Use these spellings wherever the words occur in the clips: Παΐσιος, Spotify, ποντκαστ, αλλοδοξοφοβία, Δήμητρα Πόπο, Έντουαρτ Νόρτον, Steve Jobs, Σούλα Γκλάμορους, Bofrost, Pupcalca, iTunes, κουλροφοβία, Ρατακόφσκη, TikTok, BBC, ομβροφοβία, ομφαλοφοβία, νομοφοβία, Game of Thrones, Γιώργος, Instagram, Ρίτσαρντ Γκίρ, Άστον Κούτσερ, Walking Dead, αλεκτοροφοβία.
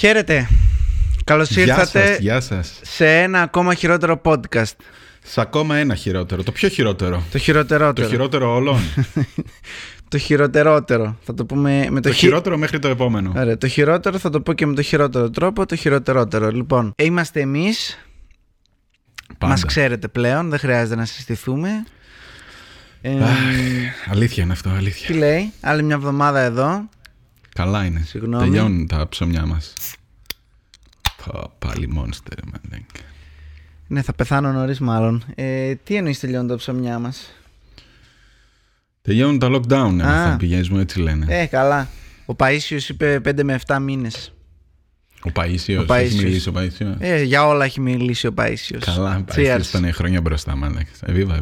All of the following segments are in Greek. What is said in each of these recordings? Χαίρετε, καλώς ήρθατε σε ένα ακόμα χειρότερο podcast. Σε ακόμα ένα χειρότερο, το πιο χειρότερο. Το χειροτερότερο. Το χειρότερο όλων. Το χειροτερότερο, θα το πούμε με το χειρότερο μέχρι το επόμενο. Ωραία, το χειρότερο θα το πω και με το χειρότερο τρόπο, το χειροτερότερο. Λοιπόν, είμαστε εμείς, μας ξέρετε πλέον, δεν χρειάζεται να συστηθούμε. Αλήθεια είναι αυτό, αλήθεια. Τι λέει, άλλη μια εβδομάδα εδώ. Καλά είναι. Συγγνώμη. Τελειώνουν τα ψωμιά μας. Πάλι monster, man. Ναι, θα πεθάνω νωρίς μάλλον. Τι εννοείς τελειώνουν τα ψωμιά μας? Τελειώνουν τα lockdown, έμαθα πηγαίνεις μου, έτσι λένε. Καλά. Ο Παΐσιος είπε 5 με 7 μήνες. Ο Παΐσιος. Έχει μιλήσει ο Παΐσιος. Για όλα έχει μιλήσει ο Παΐσιος. Καλά, ο Παΐσιος ήταν χρόνια μπροστά, man. Εβίβα.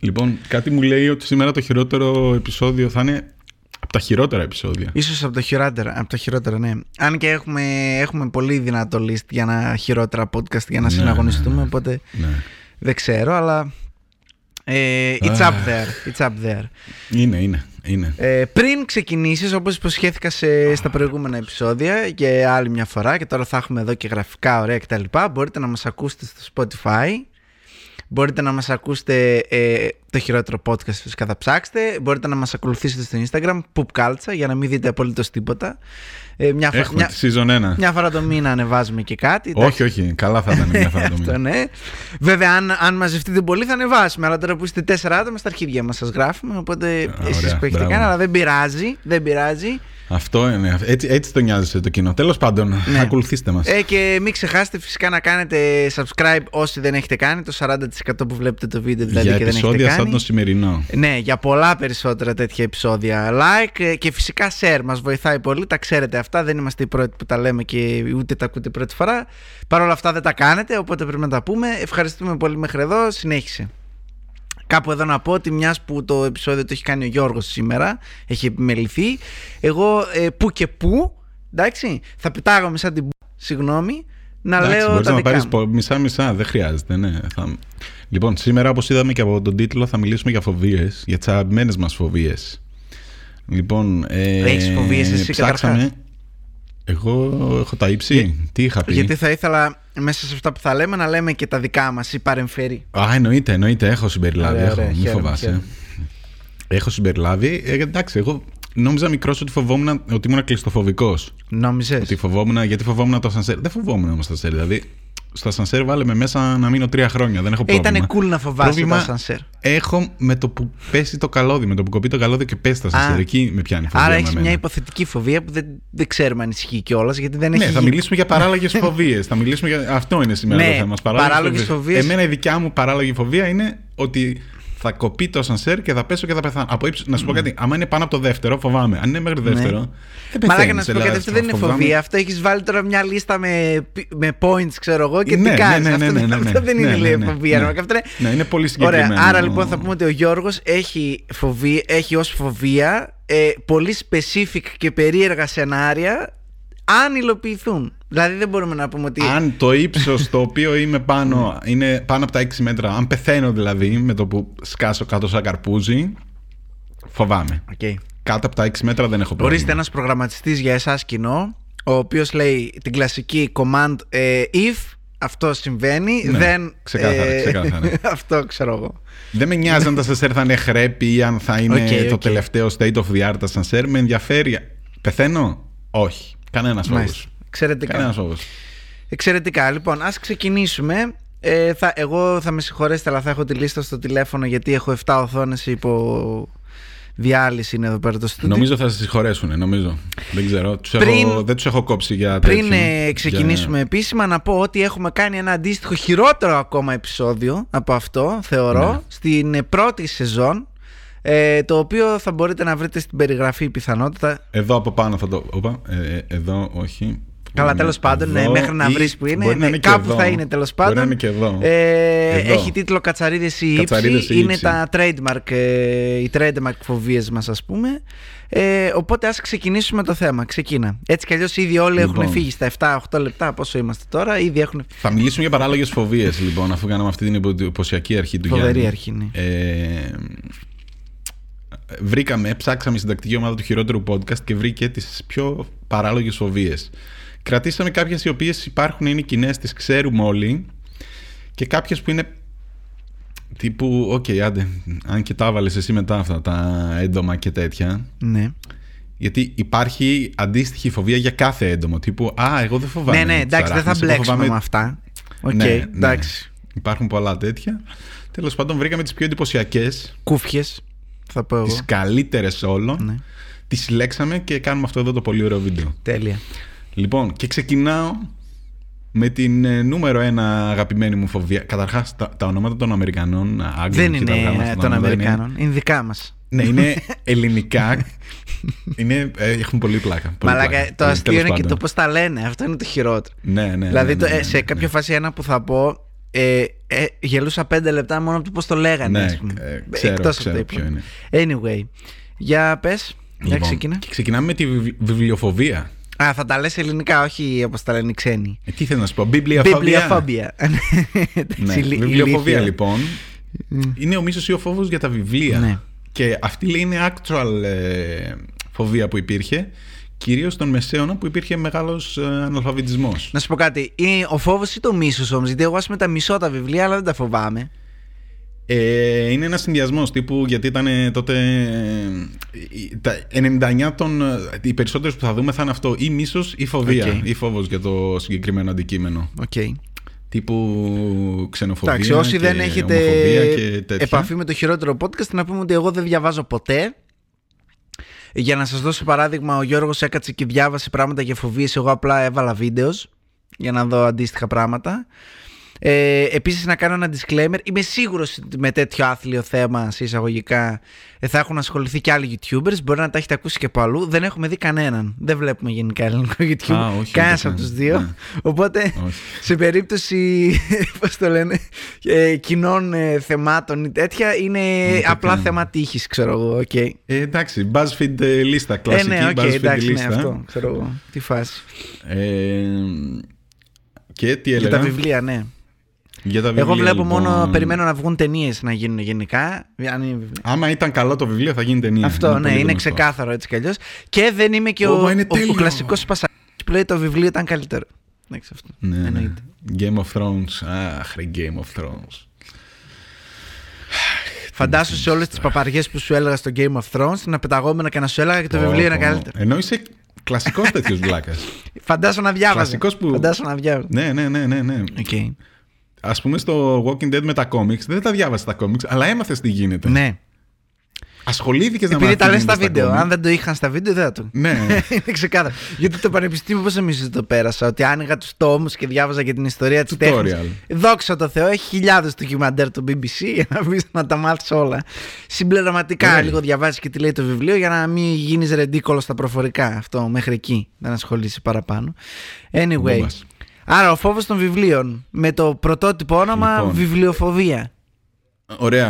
Λοιπόν, κάτι μου λέει ότι σήμερα το χειρότερο επεισόδιο θα είναι από τα χειρότερα επεισόδια. Ίσως από τα χειρότερα, ναι. Αν και έχουμε πολύ δυνατό list για να χειρότερα podcast για να συναγωνιστούμε, οπότε δεν ξέρω, αλλά it's up there. Είναι. Πριν ξεκινήσεις, όπως υποσχέθηκα στα προηγούμενα επεισόδια και άλλη μια φορά, και τώρα θα έχουμε εδώ και γραφικά ωραία κτλ. Μπορείτε να μας ακούσετε στο Spotify. Μπορείτε να μας ακούσετε το χειρότερο podcast, φυσικά θα ψάξετε. Μπορείτε να μας ακολουθήσετε στο Instagram, Pupcalca, για να μην δείτε απολύτως τίποτα. Μια φορά το μήνα ανεβάζουμε και κάτι. Όχι, καλά θα ήταν μια φορά το μήνα. Ναι. Βέβαια, αν μαζευτείτε πολύ θα ανεβάσουμε. Αλλά τώρα που είστε 4 άτομα, στα αρχίδια μας σας γράφουμε. Οπότε εσείς που έχετε κάνει, αλλά δεν πειράζει. Αυτό είναι. Έτσι το νοιάζεσαι το κοινό. Τέλος πάντων, ακολουθήστε μας. Και μην ξεχάσετε φυσικά να κάνετε subscribe όσοι δεν έχετε κάνει. Το 40% που βλέπετε το βίντεο δηλαδή και δεν έχετε κάνει. Για επεισόδια σαν το σημερινό. Ναι, για πολλά περισσότερα τέτοια επεισόδια. Like και φυσικά share. Μας βοηθάει πολύ. Τα ξέρετε αυτά. Δεν είμαστε οι πρώτοι που τα λέμε και ούτε τα ακούτε πρώτη φορά. Παρ' όλα αυτά δεν τα κάνετε, οπότε πρέπει να τα πούμε. Ευχαριστούμε πολύ μέχρι εδώ. Συνέχισε. Κάπου εδώ να πω ότι μιας που το επεισόδιο το έχει κάνει ο Γιώργος σήμερα, έχει επιμεληθεί, εγώ που και που, εντάξει, θα πετάγομαι σαν την συγγνώμη, να εντάξει, λέω τα δικά μου. Εντάξει, μπορείς να πάρεις μισά-μισά, δεν χρειάζεται, ναι. Λοιπόν, σήμερα όπως είδαμε και από τον τίτλο θα μιλήσουμε για φοβίες, για τις αγαπημένες μας φοβίες. Λοιπόν, έχεις φοβίες εσύ καταρχάς? Εγώ έχω τα ύψη. Τι είχα πει? Γιατί θα ήθελα μέσα σε αυτά που θα λέμε να λέμε και τα δικά μας ή παρεμφερεί. Εννοείται. Έχω συμπεριλάβει. Μη φοβάσαι. Έχω συμπεριλάβει. Εντάξει, εγώ νόμιζα μικρός ότι φοβόμουν ότι ήμουν κλειστοφοβικός. Νόμιζες? Ότι φοβόμουν, γιατί φοβόμουν το ασανσέρ. Δεν φοβόμουν όμως το ασανσέρ. Δηλαδή, στο ασανσέρ βάλε με μέσα να μείνω 3 χρόνια. Δεν έχω πρόβλημα. Ήταν cool να φοβάσαι το ασανσέρ. Έχω με το που πέσει το καλώδι, με το που κοπεί το καλώδι και πέσει το ασανσέρ. Εκεί με πιάνει φοβία. Άρα έχεις μια υποθετική φοβία που δεν ξέρουμε αν ισχύει κιόλας. Ναι, θα μιλήσουμε για παράλογες φοβίες. Αυτό είναι σήμερα το θέμα. Παράλογες φοβίες. Εμένα η δικιά μου παράλογη φοβία είναι ότι θα κοπεί το ασανσέρ και θα πέσω και θα πεθάνω. Να σου πω κάτι. Αν είναι πάνω από το δεύτερο, φοβάμαι. Αν είναι μέχρι το δεύτερο. Δεν πεθαίνεις. Μαλάκα, να σου πω κάτι. Αυτό δεν είναι φοβία. Αυτό έχεις βάλει τώρα μια λίστα με points, ξέρω εγώ, και τι κάνεις. Αυτό δεν είναι φοβία. Ναι, είναι πολύ συγκεκριμένο. Άρα λοιπόν θα πούμε ότι ο Γιώργος έχει ως φοβία πολύ specific και περίεργα σενάρια αν υλοποιηθούν. Δηλαδή δεν μπορούμε να πούμε ότι. Αν το ύψος το οποίο είμαι πάνω είναι πάνω από τα 6 μέτρα, αν πεθαίνω δηλαδή με το που σκάσω κάτω σαν καρπούζι, φοβάμαι. Κάτω από τα 6 μέτρα δεν έχω πρόβλημα. Ορίστε ένας προγραμματιστής για εσάς κοινό, ο οποίος λέει την κλασική command if αυτό συμβαίνει, δεν. Ξεκάθαρα. Αυτό ξέρω εγώ. Δεν με νοιάζει αν τα σανσέρ θα είναι χρέπη ή αν θα είναι το τελευταίο state of the art τα σανσέρ. Με ενδιαφέρει. Πεθαίνω? Όχι. Κανένας φόβος. Εξαιρετικά. Εξαιρετικά. Λοιπόν, ας ξεκινήσουμε. Εγώ θα με συγχωρέσετε, αλλά θα έχω τη λίστα στο τηλέφωνο γιατί έχω 7 οθόνες υπό διάλυση. Είναι εδώ πέρα το στούντιο. Νομίζω θα σας συγχωρέσουν, νομίζω. Δεν ξέρω. Δεν τους έχω κόψει για τέτοιο. Πριν ξεκινήσουμε επίσημα, να πω ότι έχουμε κάνει ένα αντίστοιχο χειρότερο ακόμα επεισόδιο από αυτό, θεωρώ, στην πρώτη σεζόν. Το οποίο θα μπορείτε να βρείτε στην περιγραφή πιθανότητα. Εδώ από πάνω θα το. Εδώ, όχι. Καλά, τέλος πάντων, μέχρι να βρεις που είναι. Κάπου θα είναι τέλος πάντων. Μπορεί να είναι και εδώ. Έχει τίτλο Κατσαρίδες ή ύψη. Είναι τα trademark, οι trademark φοβίες μας, ας πούμε. Οπότε ας ξεκινήσουμε το θέμα. Ξεκίνα. Έτσι κι αλλιώς ήδη όλοι έχουν φύγει στα 7-8 λεπτά. Πόσο είμαστε τώρα, ήδη έχουν. Θα μιλήσουμε για παράλογες φοβίες, λοιπόν, αφού κάναμε αυτή την εντυπωσιακή αρχή του Γιάννη. Φοβερή αρχή, ναι. βρήκαμε, ψάξαμε στην τακτική ομάδα του χειρότερου podcast και βρήκε τις πιο παράλογες φοβίες. Κρατήσαμε κάποιες οι οποίες υπάρχουν, είναι κοινές, τις ξέρουμε όλοι, και κάποιες που είναι τύπου, οκ, άντε, αν και τα έβαλες εσύ μετά αυτά τα έντομα και τέτοια. Ναι. Γιατί υπάρχει αντίστοιχη φοβία για κάθε έντομο. Τύπου, α, εγώ δεν φοβάμαι. Ναι, ναι, εντάξει, δεν θα μπλέξουμε με αυτά. Okay, ναι, εντάξει. Ναι. Υπάρχουν πολλά τέτοια. Τέλος πάντων, βρήκαμε τις πιο εντυπωσιακές. Κούφιες, θα πω εγώ. Τις καλύτερες όλων. Ναι. Τις συλλέξαμε και κάνουμε αυτό εδώ το πολύ ωραίο βίντεο. Τέλεια. Λοιπόν, και ξεκινάω με την νούμερο ένα αγαπημένη μου φοβία. Καταρχάς, τα ονόματα των Αμερικανών, Άγγλων και τα γράμματα των Αμερικανών. Δεν είναι των Αμερικανών, είναι δικά μας. Ναι, είναι ελληνικά. Είναι, έχουν πολύ πλάκα. Μαλάκα, το αστείο είναι και το πώς τα λένε. Αυτό είναι το χειρότερο. Ναι. Δηλαδή, σε κάποια φάση, ένα που θα πω, γελούσα 5 λεπτά μόνο από το πώς το λέγανε. Ξέρω ποιο είναι. Anyway, για πες, για ξεκινά. Ξεκινάμε με τη βιβλιοφοβία. Α, θα τα λες ελληνικά, όχι όπως τα λένε οι ξένοι. Τι θέλω να σου πω, βιβλιοφοβία. Βιβλιοφοβία, λοιπόν, είναι ο μίσος ή ο φόβος για τα βιβλία. Και αυτή λέει είναι actual φοβία που υπήρχε, κυρίως στον Μεσαίωνα που υπήρχε μεγάλος αναλφαβητισμός. Να σου πω κάτι, είναι ο φόβος ή το μίσος όμως? Γιατί εγώ ας με τα μισώ τα βιβλία, αλλά δεν τα φοβάμαι. Είναι ένας συνδυασμός τύπου, γιατί ήταν τότε τα 99 οι περισσότερες που θα δούμε θα είναι αυτό, ή μίσος ή φοβία, ή φόβος για το συγκεκριμένο αντικείμενο. Okay. Τύπου ξενοφοβία. Εντάξει, όσοι δεν έχετε επαφή με το χειρότερο podcast, να πούμε ότι εγώ δεν διαβάζω ποτέ. Για να σας δώσω παράδειγμα, ο Γιώργος έκατσε και διάβασε πράγματα για φοβίες. Εγώ απλά έβαλα βίντεο για να δω αντίστοιχα πράγματα. Επίσης, να κάνω ένα disclaimer. Είμαι σίγουρος ότι με τέτοιο άθλιο θέμα, σε εισαγωγικά, θα έχουν ασχοληθεί και άλλοι YouTubers. Μπορεί να τα έχετε ακούσει και από αλλού. Δεν έχουμε δει κανέναν. Δεν βλέπουμε γενικά ελληνικό YouTube. Κανένας από τους δύο. Ναι. Οπότε, σε περίπτωση πώς το λένε, κοινών θεμάτων ή τέτοια, είναι απλά θέμα τύχης, ξέρω εγώ. Okay. Εντάξει, BuzzFeed λίστα κλασική. Ναι, okay, εντάξει, λίστα. Ναι, αυτό ξέρω εγώ. Τι φάση. Και τι έλεγα. Για τα βιβλία, ναι. Εγώ βλέπω λοιπόν, μόνο περιμένω να βγουν ταινίες να γίνουν γενικά. Άμα ήταν καλό το βιβλίο, θα γίνει ταινία. Αυτό, ναι, είναι ξεκάθαρο έτσι κι αλλιώς. Και δεν είμαι και ο κλασικός πασαράς που λέει το βιβλίο ήταν καλύτερο. Ναι. Game of Thrones. Αχ, Game of Thrones. Φαντάσου σε όλες τις παπαριές που σου έλεγα στο Game of Thrones να πεταγόμενα και να σου έλεγα και το βιβλίο είναι καλύτερο. Ενώ είσαι κλασικός τέτοιος βλάκας. Φαντάσου να διάβαζε. Ναι. Ας πούμε στο Walking Dead με τα κόμιξ, δεν τα διάβασες τα κόμιξ, αλλά έμαθες τι γίνεται. Ναι. Ασχολήθηκες να μάθεις. Επειδή τα λες στα βίντεο. Αν δεν το είχαν στα βίντεο, δεν θα το. Ναι. Είναι ξεκάθαρο. Γιατί το πανεπιστήμιο, πώς εμείς το πέρασα, ότι άνοιγα τους τόμους και διάβαζα για την ιστορία της τέχνης. Δόξα τω Θεώ, έχει χιλιάδες ντοκιμαντέρ του BBC για να βρεις να τα μάθεις όλα. Συμπληρωματικά λίγο διαβάζεις και τι λέει το βιβλίο για να μην γίνεις ρεντίκολο στα προφορικά. Αυτό μέχρι εκεί. Δεν ασχολείσαι παραπάνω. Anyway. Άρα ο φόβος των βιβλίων, με το πρωτότυπο όνομα βιβλιοφοβία. Ωραία.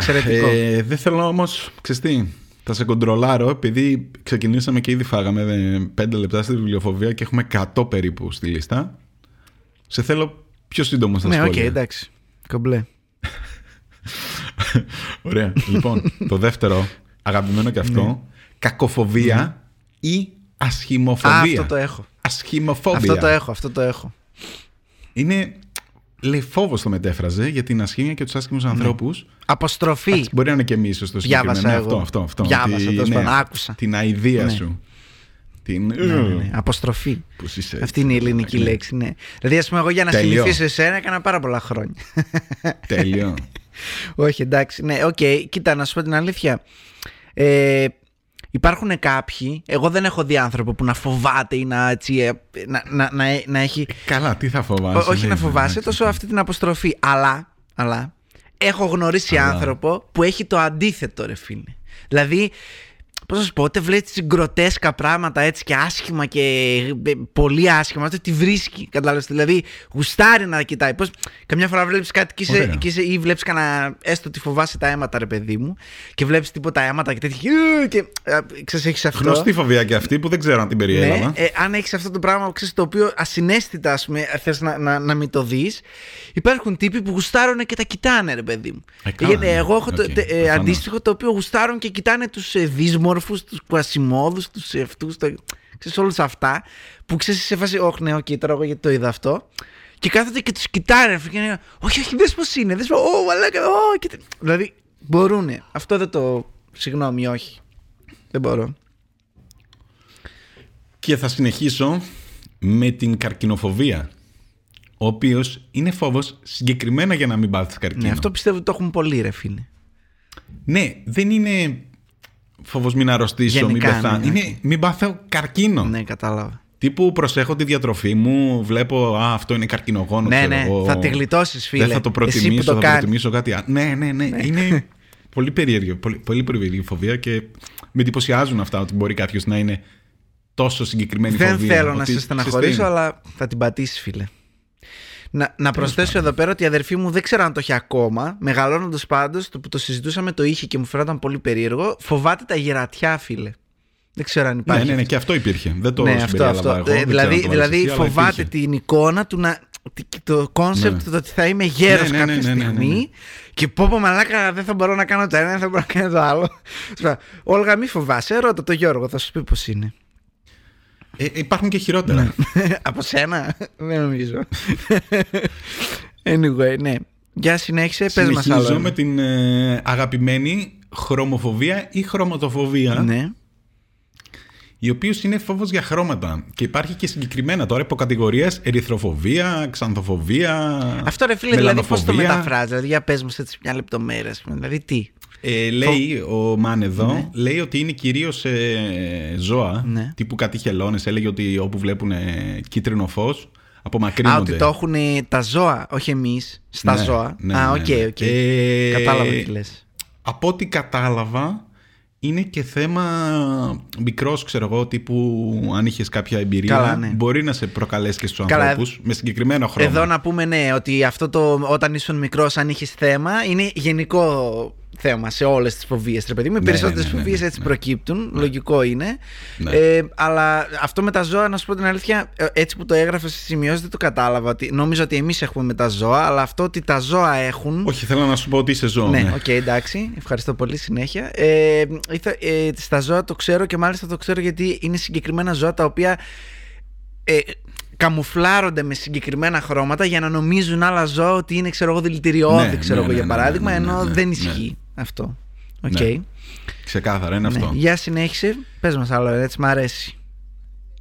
Δεν θέλω όμως, ξέρεις τι, θα σε κοντρολάρω, επειδή ξεκινήσαμε και ήδη φάγαμε 5 λεπτά στη βιβλιοφοβία και έχουμε 100 περίπου στη λίστα. Σε θέλω πιο σύντομο στα σχόλια. Ναι, εντάξει. Κομπλέ. Ωραία. Λοιπόν, το δεύτερο, αγαπημένο και αυτό, κακοφοβία ή ασχημοφοβία. Αυτό το έχω. Ασχημοφοβία. Αυτό το έχω. Είναι, λέει, φόβος το μετέφραζε για την ασχήμια και τους άσχημους ανθρώπους. Αποστροφή. Άξι, μπορεί να είναι και μίσος το συγκεκριμένο. Διάβασα εγώ. Αυτό. Άκουσα. Την αηδία σου. Ναι. Αποστροφή. Πούς είσαι, αυτή είναι η ελληνική λέξη. Ναι. Δηλαδή, ας πούμε, εγώ για να συνηθίσω εσένα έκανα πάρα πολλά χρόνια. Τέλειο. Όχι, εντάξει. Ναι, okay. Κοίτα, να σου πω την αλήθεια. Υπάρχουν κάποιοι, εγώ δεν έχω δει άνθρωπο που να φοβάται ή να έχει. Καλά, τι θα φοβάσαι. Όχι να φοβάσαι, τόσο αυτή την αποστροφή. Αλλά έχω γνωρίσει άνθρωπο που έχει το αντίθετο, ρε φίλε. Δηλαδή, πώς να σου πω, όταν βλέπεις γκροτέσκα πράγματα έτσι και άσχημα και πολύ άσχημα, τότε τη βρίσκει. Κατάλαβες, δηλαδή γουστάρει να κοιτάει. Πώς, καμιά φορά βλέπεις κάτι και είσαι, ή βλέπεις κανένα, έστω ότι φοβάσαι τα αίματα, ρε παιδί μου, και βλέπεις τίποτα αίματα και τέτοια. Και ξέρεις, έχεις αυτό. Γνωστή φοβία και αυτή που δεν ξέρω αν την περιέλαβα. Ναι, αν έχεις αυτό το πράγμα, ξέρεις, το οποίο ασυναίσθητα θες να μην το δεις, υπάρχουν τύποι που γουστάρουν και τα κοιτάνε, ρε παιδί μου. Γιατί εγώ έχω αντίστοιχο, το οποίο γουστάρουν και κοιτάνε τους δύσμορφους, τους Κουασιμόδους, τους ευτούς, ξέρεις, όλους αυτά που ξέρεις σε φάση, όχι ναι, okay, τώρα εγώ γιατί το είδα αυτό. Και κάθονται και τους κοιτάνε και λένε, όχι, όχι, δες πως είναι, δες πως, δηλαδή μπορούνε, αυτό δεν το, συγγνώμη, όχι, δεν μπορώ. Και θα συνεχίσω με την καρκινοφοβία, ο οποίος είναι φόβος συγκεκριμένα για να μην πάθεις καρκίνο. Ναι, αυτό πιστεύω ότι το έχουν πολλοί, ρε φίλε. Ναι, δεν είναι φόβος μην αρρωστήσω, γενικά, μην πεθάνω. Ναι, είναι μην πάθω καρκίνο. Ναι, κατάλαβα. Τύπου προσέχω τη διατροφή μου, βλέπω, αυτό είναι καρκινογόνο. Ναι, ξέρω, ναι, εγώ, θα τη γλιτώσεις, φίλε. Δεν θα το προτιμήσω, θα προτιμήσω κάτι άλλο. Ναι. Είναι πολύ περίεργη, πολύ περίεργη φοβία και με εντυπωσιάζουν αυτά ότι μπορεί κάποιος να είναι τόσο συγκεκριμένη φοβία. Δεν θέλω να σε στεναχωρήσω, αλλά θα την πατήσεις, φίλε. Να προσθέσω εδώ πέρα ότι η αδερφή μου, δεν ξέρω αν το έχει ακόμα, μεγαλώνοντας πάντως, το που το συζητούσαμε το είχε και μου φαίνονταν πολύ περίεργο, φοβάται τα γερατιά, φίλε. Δεν ξέρω αν υπάρχει. Ναι, και αυτό υπήρχε. Δεν το συμπεριέλαβα εγώ. Δηλαδή φοβάται την εικόνα του, το κόνσεπτ του ότι θα είμαι γέρος κάποια στιγμή και πω μαλάκα, δεν θα μπορώ να κάνω το ένα, δεν θα μπορώ να κάνω το άλλο. Όλγα, μη φοβάσαι, ρώτα το Γιώργο, θα σου πει πώς είναι. Υπάρχουν και χειρότερα. Από σένα, δεν νομίζω. Anyway, ναι. Για συνέχισε, πες μας άλλο. Συνεχίζω με την αγαπημένη χρωμοφοβία ή χρωματοφοβία. Ναι. Η οποία είναι φόβος για χρώματα. Και υπάρχει και συγκεκριμένα τώρα υποκατηγορίες, ερυθροφοβία, ξανθοφοβία. Αυτό, ρε φίλε, δηλαδή πώς το μεταφράζει. Δηλαδή, για πες μας έτσι μια λεπτομέρεια, δηλαδή τι. Λέει ο Μαν εδώ, ναι, λέει ότι είναι κυρίως ζώα, ναι, τύπου κάτι χελώνες. Έλεγε ότι όπου βλέπουν κίτρινο φως απομακρύνονται. Α, ότι το έχουν τα ζώα, όχι εμείς, στα ζώα. Ναι, α, οκ, ναι. Okay. Κατάλαβα τι λες. Από ό,τι κατάλαβα, είναι και θέμα μικρός, ξέρω εγώ, τύπου αν είχες κάποια εμπειρία. Καλά, ναι. Μπορεί να σε προκαλέσει και στους ανθρώπους με συγκεκριμένο χρώμα. Εδώ να πούμε, ναι, ότι αυτό το όταν ήσουν μικρός, αν είχες θέμα, είναι γενικό θέμα σε όλες τις φοβίες, ρε παιδί μου. Οι περισσότερες φοβίες έτσι προκύπτουν, λογικό είναι. Ναι. Αλλά αυτό με τα ζώα, να σου πω την αλήθεια, έτσι που το έγραφε στις σημειώσεις, δεν το κατάλαβα. Νομίζω ότι εμείς έχουμε με τα ζώα, αλλά αυτό ότι τα ζώα έχουν. Όχι, θέλω να σου πω ότι είσαι ζώο. Ναι, οκ, εντάξει, ευχαριστώ πολύ, συνέχεια. Στα ζώα το ξέρω και μάλιστα το ξέρω γιατί είναι συγκεκριμένα ζώα τα οποία καμουφλάρονται με συγκεκριμένα χρώματα για να νομίζουν άλλα ζώα ότι είναι, ξέρω εγώ, δηλητηριώδη, για παράδειγμα, ενώ δεν ισχύει. Αυτό. Okay. Ναι. Ξεκάθαρα, είναι αυτό. Για συνέχισε, πες μας άλλο, έτσι μ' αρέσει.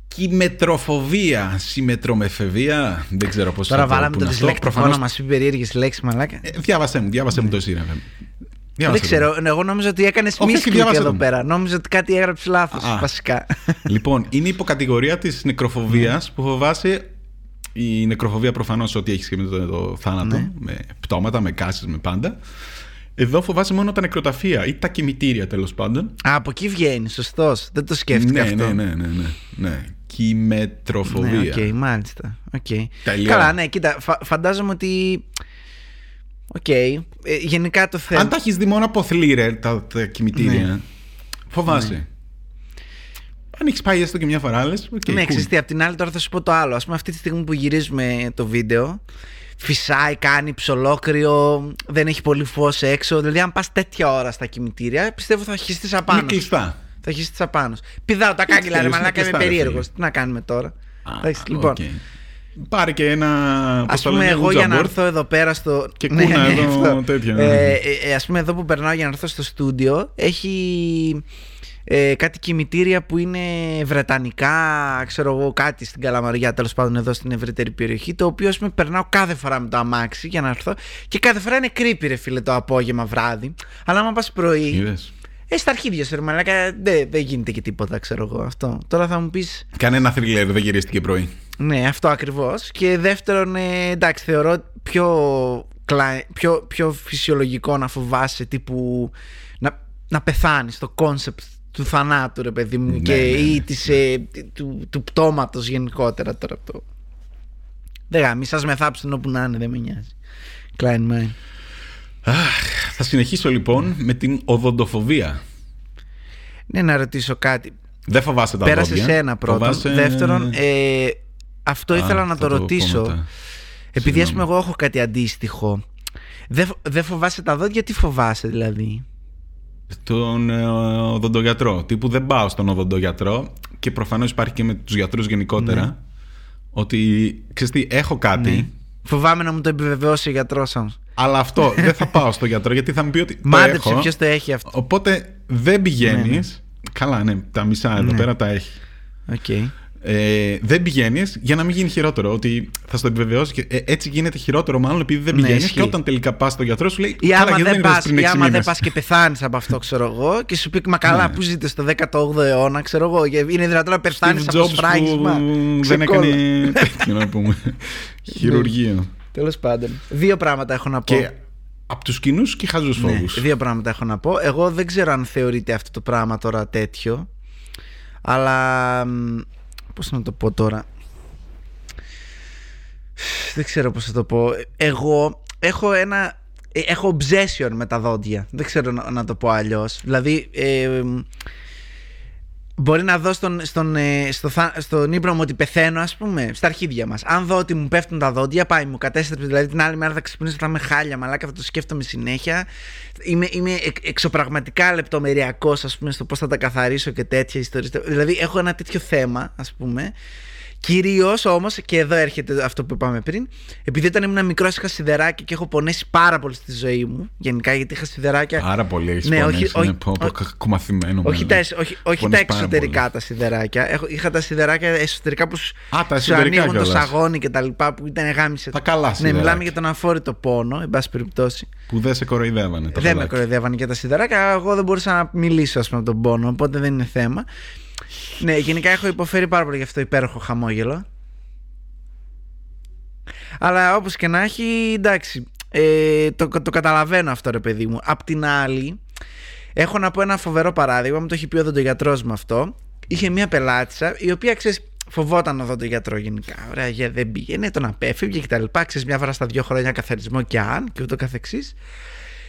Κυμετροφοβία, συμμετρομεφεβία, δεν ξέρω πώς θα το πούμε. Τώρα βάλαμε το δυσλεκτικό προφανώς να μας πει περίεργες λέξεις, μαλάκα. Διάβασέ μου το εσύ, ρε. Δεν ξέρω, εγώ νόμιζα ότι έκανες μίσκλικ εδώ πέρα. Νόμιζα ότι κάτι έγραψε λάθος, βασικά. Λοιπόν, είναι η υποκατηγορία της νεκροφοβίας που φοβάσαι. Η νεκροφοβία προφανώς ότι έχεις και με το θάνατο, με πτώματα, με κάσεις, με πάντα. Εδώ φοβάσαι μόνο τα νεκροταφεία ή τα κημητήρια, τέλος πάντων. Α, από εκεί βγαίνει, σωστός. Δεν το σκέφτηκα αυτό. Ναι. Κυμετροφοβία. Ναι, οκ, μάλιστα. Okay. Καλά, ναι, κοίτα, φαντάζομαι ότι. Οκ. Γενικά το θέμα. Αν τα έχεις δει μόνο από θλίρε τα κημητήρια, ναι, φοβάσαι. Ναι. Αν έχεις πάει έστω και μια φορά, λες. Ναι, εξαίσθη. Απ' την άλλη, τώρα θα σου πω το άλλο. Ας πούμε, αυτή τη στιγμή που γυρίζουμε το βίντεο, φυσάει, κάνει ψολόκριο, δεν έχει πολύ φως έξω. Δηλαδή, αν πας τέτοια ώρα στα κημητήρια, πιστεύω θα χυστείς απάνω. Είναι κλειστά. Θα χυστείς απάνω. Πηδάω τα κάγκελα, ρε μαλάκα, είμαι περίεργος. Τι να κάνουμε τώρα. Λοιπόν. Πάρε και ένα. Ας πούμε, εγώ για να έρθω εδώ πέρα στο. Και κούνα εδώ τέτοια. Ας πούμε, εδώ που περνάω για να έρθω στο στούντιο, έχει κάτι κημητήρια που είναι βρετανικά, ξέρω εγώ, κάτι στην Καλαμαριά, τέλος πάντων εδώ στην ευρύτερη περιοχή, το οποίο, ας πούμε, περνάω κάθε φορά με το αμάξι για να έρθω και κάθε φορά είναι creepy, ρε φίλε, το απόγευμα, βράδυ. Αλλά άμα πας πρωί, είδες, στα αρχίδια σου, ρε μαλάκα, δεν γίνεται και τίποτα, ξέρω εγώ, αυτό. Τώρα θα μου πεις. Κανένα thriller δεν γυρίστηκε πρωί. Ναι, αυτό ακριβώς. Και δεύτερον, εντάξει, θεωρώ πιο φυσιολογικό να φοβάσαι τύπου να πεθάνεις, το concept του θανάτου, ρε παιδί μου, ναι, και, ναι, ή της, του πτώματος γενικότερα τώρα αυτό. Δεν γάμι, σας με θάψουν όπου να είναι, δεν με νοιάζει. Klein mind. Θα συνεχίσω λοιπόν με την οδοντοφοβία. Ναι, να ρωτήσω κάτι. Δεν φοβάσαι τα οδόντια. Πέρασε ένα πρώτον. Φοβάσαι... Δεύτερον, αυτό ήθελα να το ρωτήσω. Επειδή ας πούμε εγώ έχω κάτι αντίστοιχο. Δεν φοβάσαι τα δόντια, τι φοβάσαι δηλαδή? Τον οδοντογιατρό. Τύπου δεν πάω στον οδοντογιατρό. Και προφανώς υπάρχει και με τους γιατρούς γενικότερα. Ναι. Ότι ξέρεις τι, έχω κάτι. Ναι. Φοβάμαι να μου το επιβεβαιώσει ο γιατρός όμως. Αλλά αυτό δεν θα πάω στον γιατρό γιατί θα μου πει ότι. Μάντεψε ποιος το έχει αυτό. Οπότε δεν πηγαίνεις. Ναι, ναι. Καλά, ναι, τα μισά εδώ, ναι, πέρα τα έχει. Okay. Δεν πηγαίνεις για να μην γίνει χειρότερο. Ότι θα στο επιβεβαιώσει και έτσι γίνεται χειρότερο, μάλλον επειδή δεν πηγαίνεις. Ναι, και όταν τελικά πας στον γιατρό, σου λέει: άμα δεν πας και πεθάνεις από αυτό, ξέρω εγώ, και σου πει: μα καλά, ναι, που ζείτε στο 18ο αιώνα, ξέρω εγώ, είναι δυνατόν να πεθάνεις από σφράγισμα? Δεν έκανε τέτοιο, να πούμε. Χειρουργείο. Τέλος πάντων. Δύο πράγματα έχω να πω. Και από τους κοινούς και χαζούς φόβους. Ναι, δύο πράγματα έχω να πω. Εγώ δεν ξέρω αν θεωρείται αυτό το πράγμα τώρα τέτοιο, αλλά. Πώς να το πω τώρα? Δεν ξέρω πώς θα το πω. Εγώ έχω ένα... έχω obsession με τα δόντια. Δεν ξέρω να το πω αλλιώς. Δηλαδή... μπορεί να δω στον ύπνο μου ότι πεθαίνω, ας πούμε, στα αρχίδια μας. Αν δω ότι μου πέφτουν τα δόντια, πάει, μου κατέστρεψε. Δηλαδή την άλλη μέρα θα ξυπνήσω, θα είμαι χάλια, μαλάκα, θα το σκέφτομαι συνέχεια. Είμαι εξωπραγματικά λεπτομεριακός, ας πούμε, στο πώς θα τα καθαρίσω και τέτοια ιστορίες. Δηλαδή έχω ένα τέτοιο θέμα, ας πούμε. Κυρίως όμως, και εδώ έρχεται αυτό που είπαμε πριν, επειδή όταν ήμουν μικρός είχα σιδεράκι και έχω πονέσει πάρα πολύ στη ζωή μου. Γενικά, γιατί είχα σιδεράκια. Πάρα πολύ έχεις πονέσει. Ναι, κομμαθημένο. Όχι τα εξωτερικά τα σιδεράκια. Είχα τα σιδεράκια εσωτερικά που σου ανοίγουν το σαγόνι και τα λοιπά, που ήταν γάμισε. Τα καλά σιδεράκια. Ναι, μιλάμε για τον αφόρητο πόνο, εν πάση περιπτώσει. Που δεν σε κοροϊδεύανε. Δεν με κοροϊδεύανε και τα σιδεράκια. Εγώ δεν μπορούσα να μιλήσω, ας πούμε, τον πόνο, οπότε δεν είναι θέμα. Ναι, γενικά έχω υποφέρει πάρα πολύ για αυτό το υπέροχο χαμόγελο. Αλλά όπως και να έχει, εντάξει, το καταλαβαίνω αυτό, ρε παιδί μου. Απ' την άλλη, έχω να πω ένα φοβερό παράδειγμα. Μου το έχει πει ο οδοντογιατρός μου αυτό. Είχε μια πελάτησα η οποία, ξέρεις, φοβόταν οδοντογιατρό γενικά. Ωραία, δεν πήγαινε, τον απέφευγε κτλ. Ξέρεις, μια φορά στα 2 χρόνια καθαρισμό και αν και ούτω καθεξής.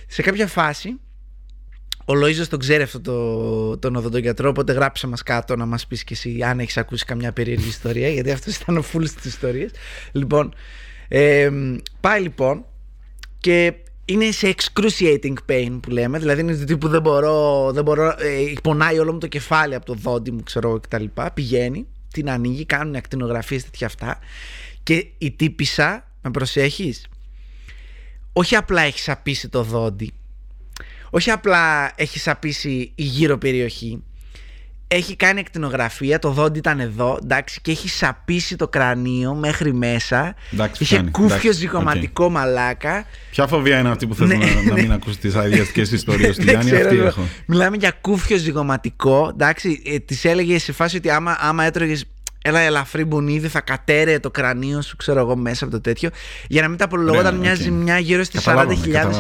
Σε κάποια φάση... ο Λοΐζος τον ξέρει αυτό τον οδοντογιατρό, οπότε γράψε μας κάτω να μας πεις και εσύ αν έχεις ακούσει καμιά περίεργη ιστορία, γιατί αυτός ήταν ο φουλ στις ιστορίες. Λοιπόν, πάει λοιπόν και είναι σε excruciating pain που λέμε, δηλαδή είναι του τύπου δεν μπορώ, πονάει όλο μου το κεφάλι από το δόντι μου, ξέρω εγώ κτλ. Πηγαίνει, την ανοίγει, κάνουν ακτινογραφίες, τέτοια αυτά, και η τύπισσα, με προσέχεις, όχι απλά έχει σαπίσει το δόντι. Όχι απλά έχει σαπίσει η γύρω περιοχή. Έχει κάνει ακτινογραφία, το δόντι ήταν εδώ, εντάξει, και έχει σαπίσει το κρανίο μέχρι μέσα. Εντάξει, είχε κούφιο ζυγωματικό, okay, μαλάκα. Ποια φοβία είναι αυτή που θέλω να μην ακούσει τις αδιαστικές ιστορίες του Γιάννη, αυτή έχω. Μιλάμε για κούφιο ζυγωματικό, εντάξει, της έλεγε σε φάση ότι άμα έτρωγες ένα ελαφρύ μπουνίδι θα κατέρεε το κρανίο σου, ξέρω εγώ, μέσα από το τέτοιο. Για να μην τα απολογόταν, μια ζημιά γύρω στις 40.000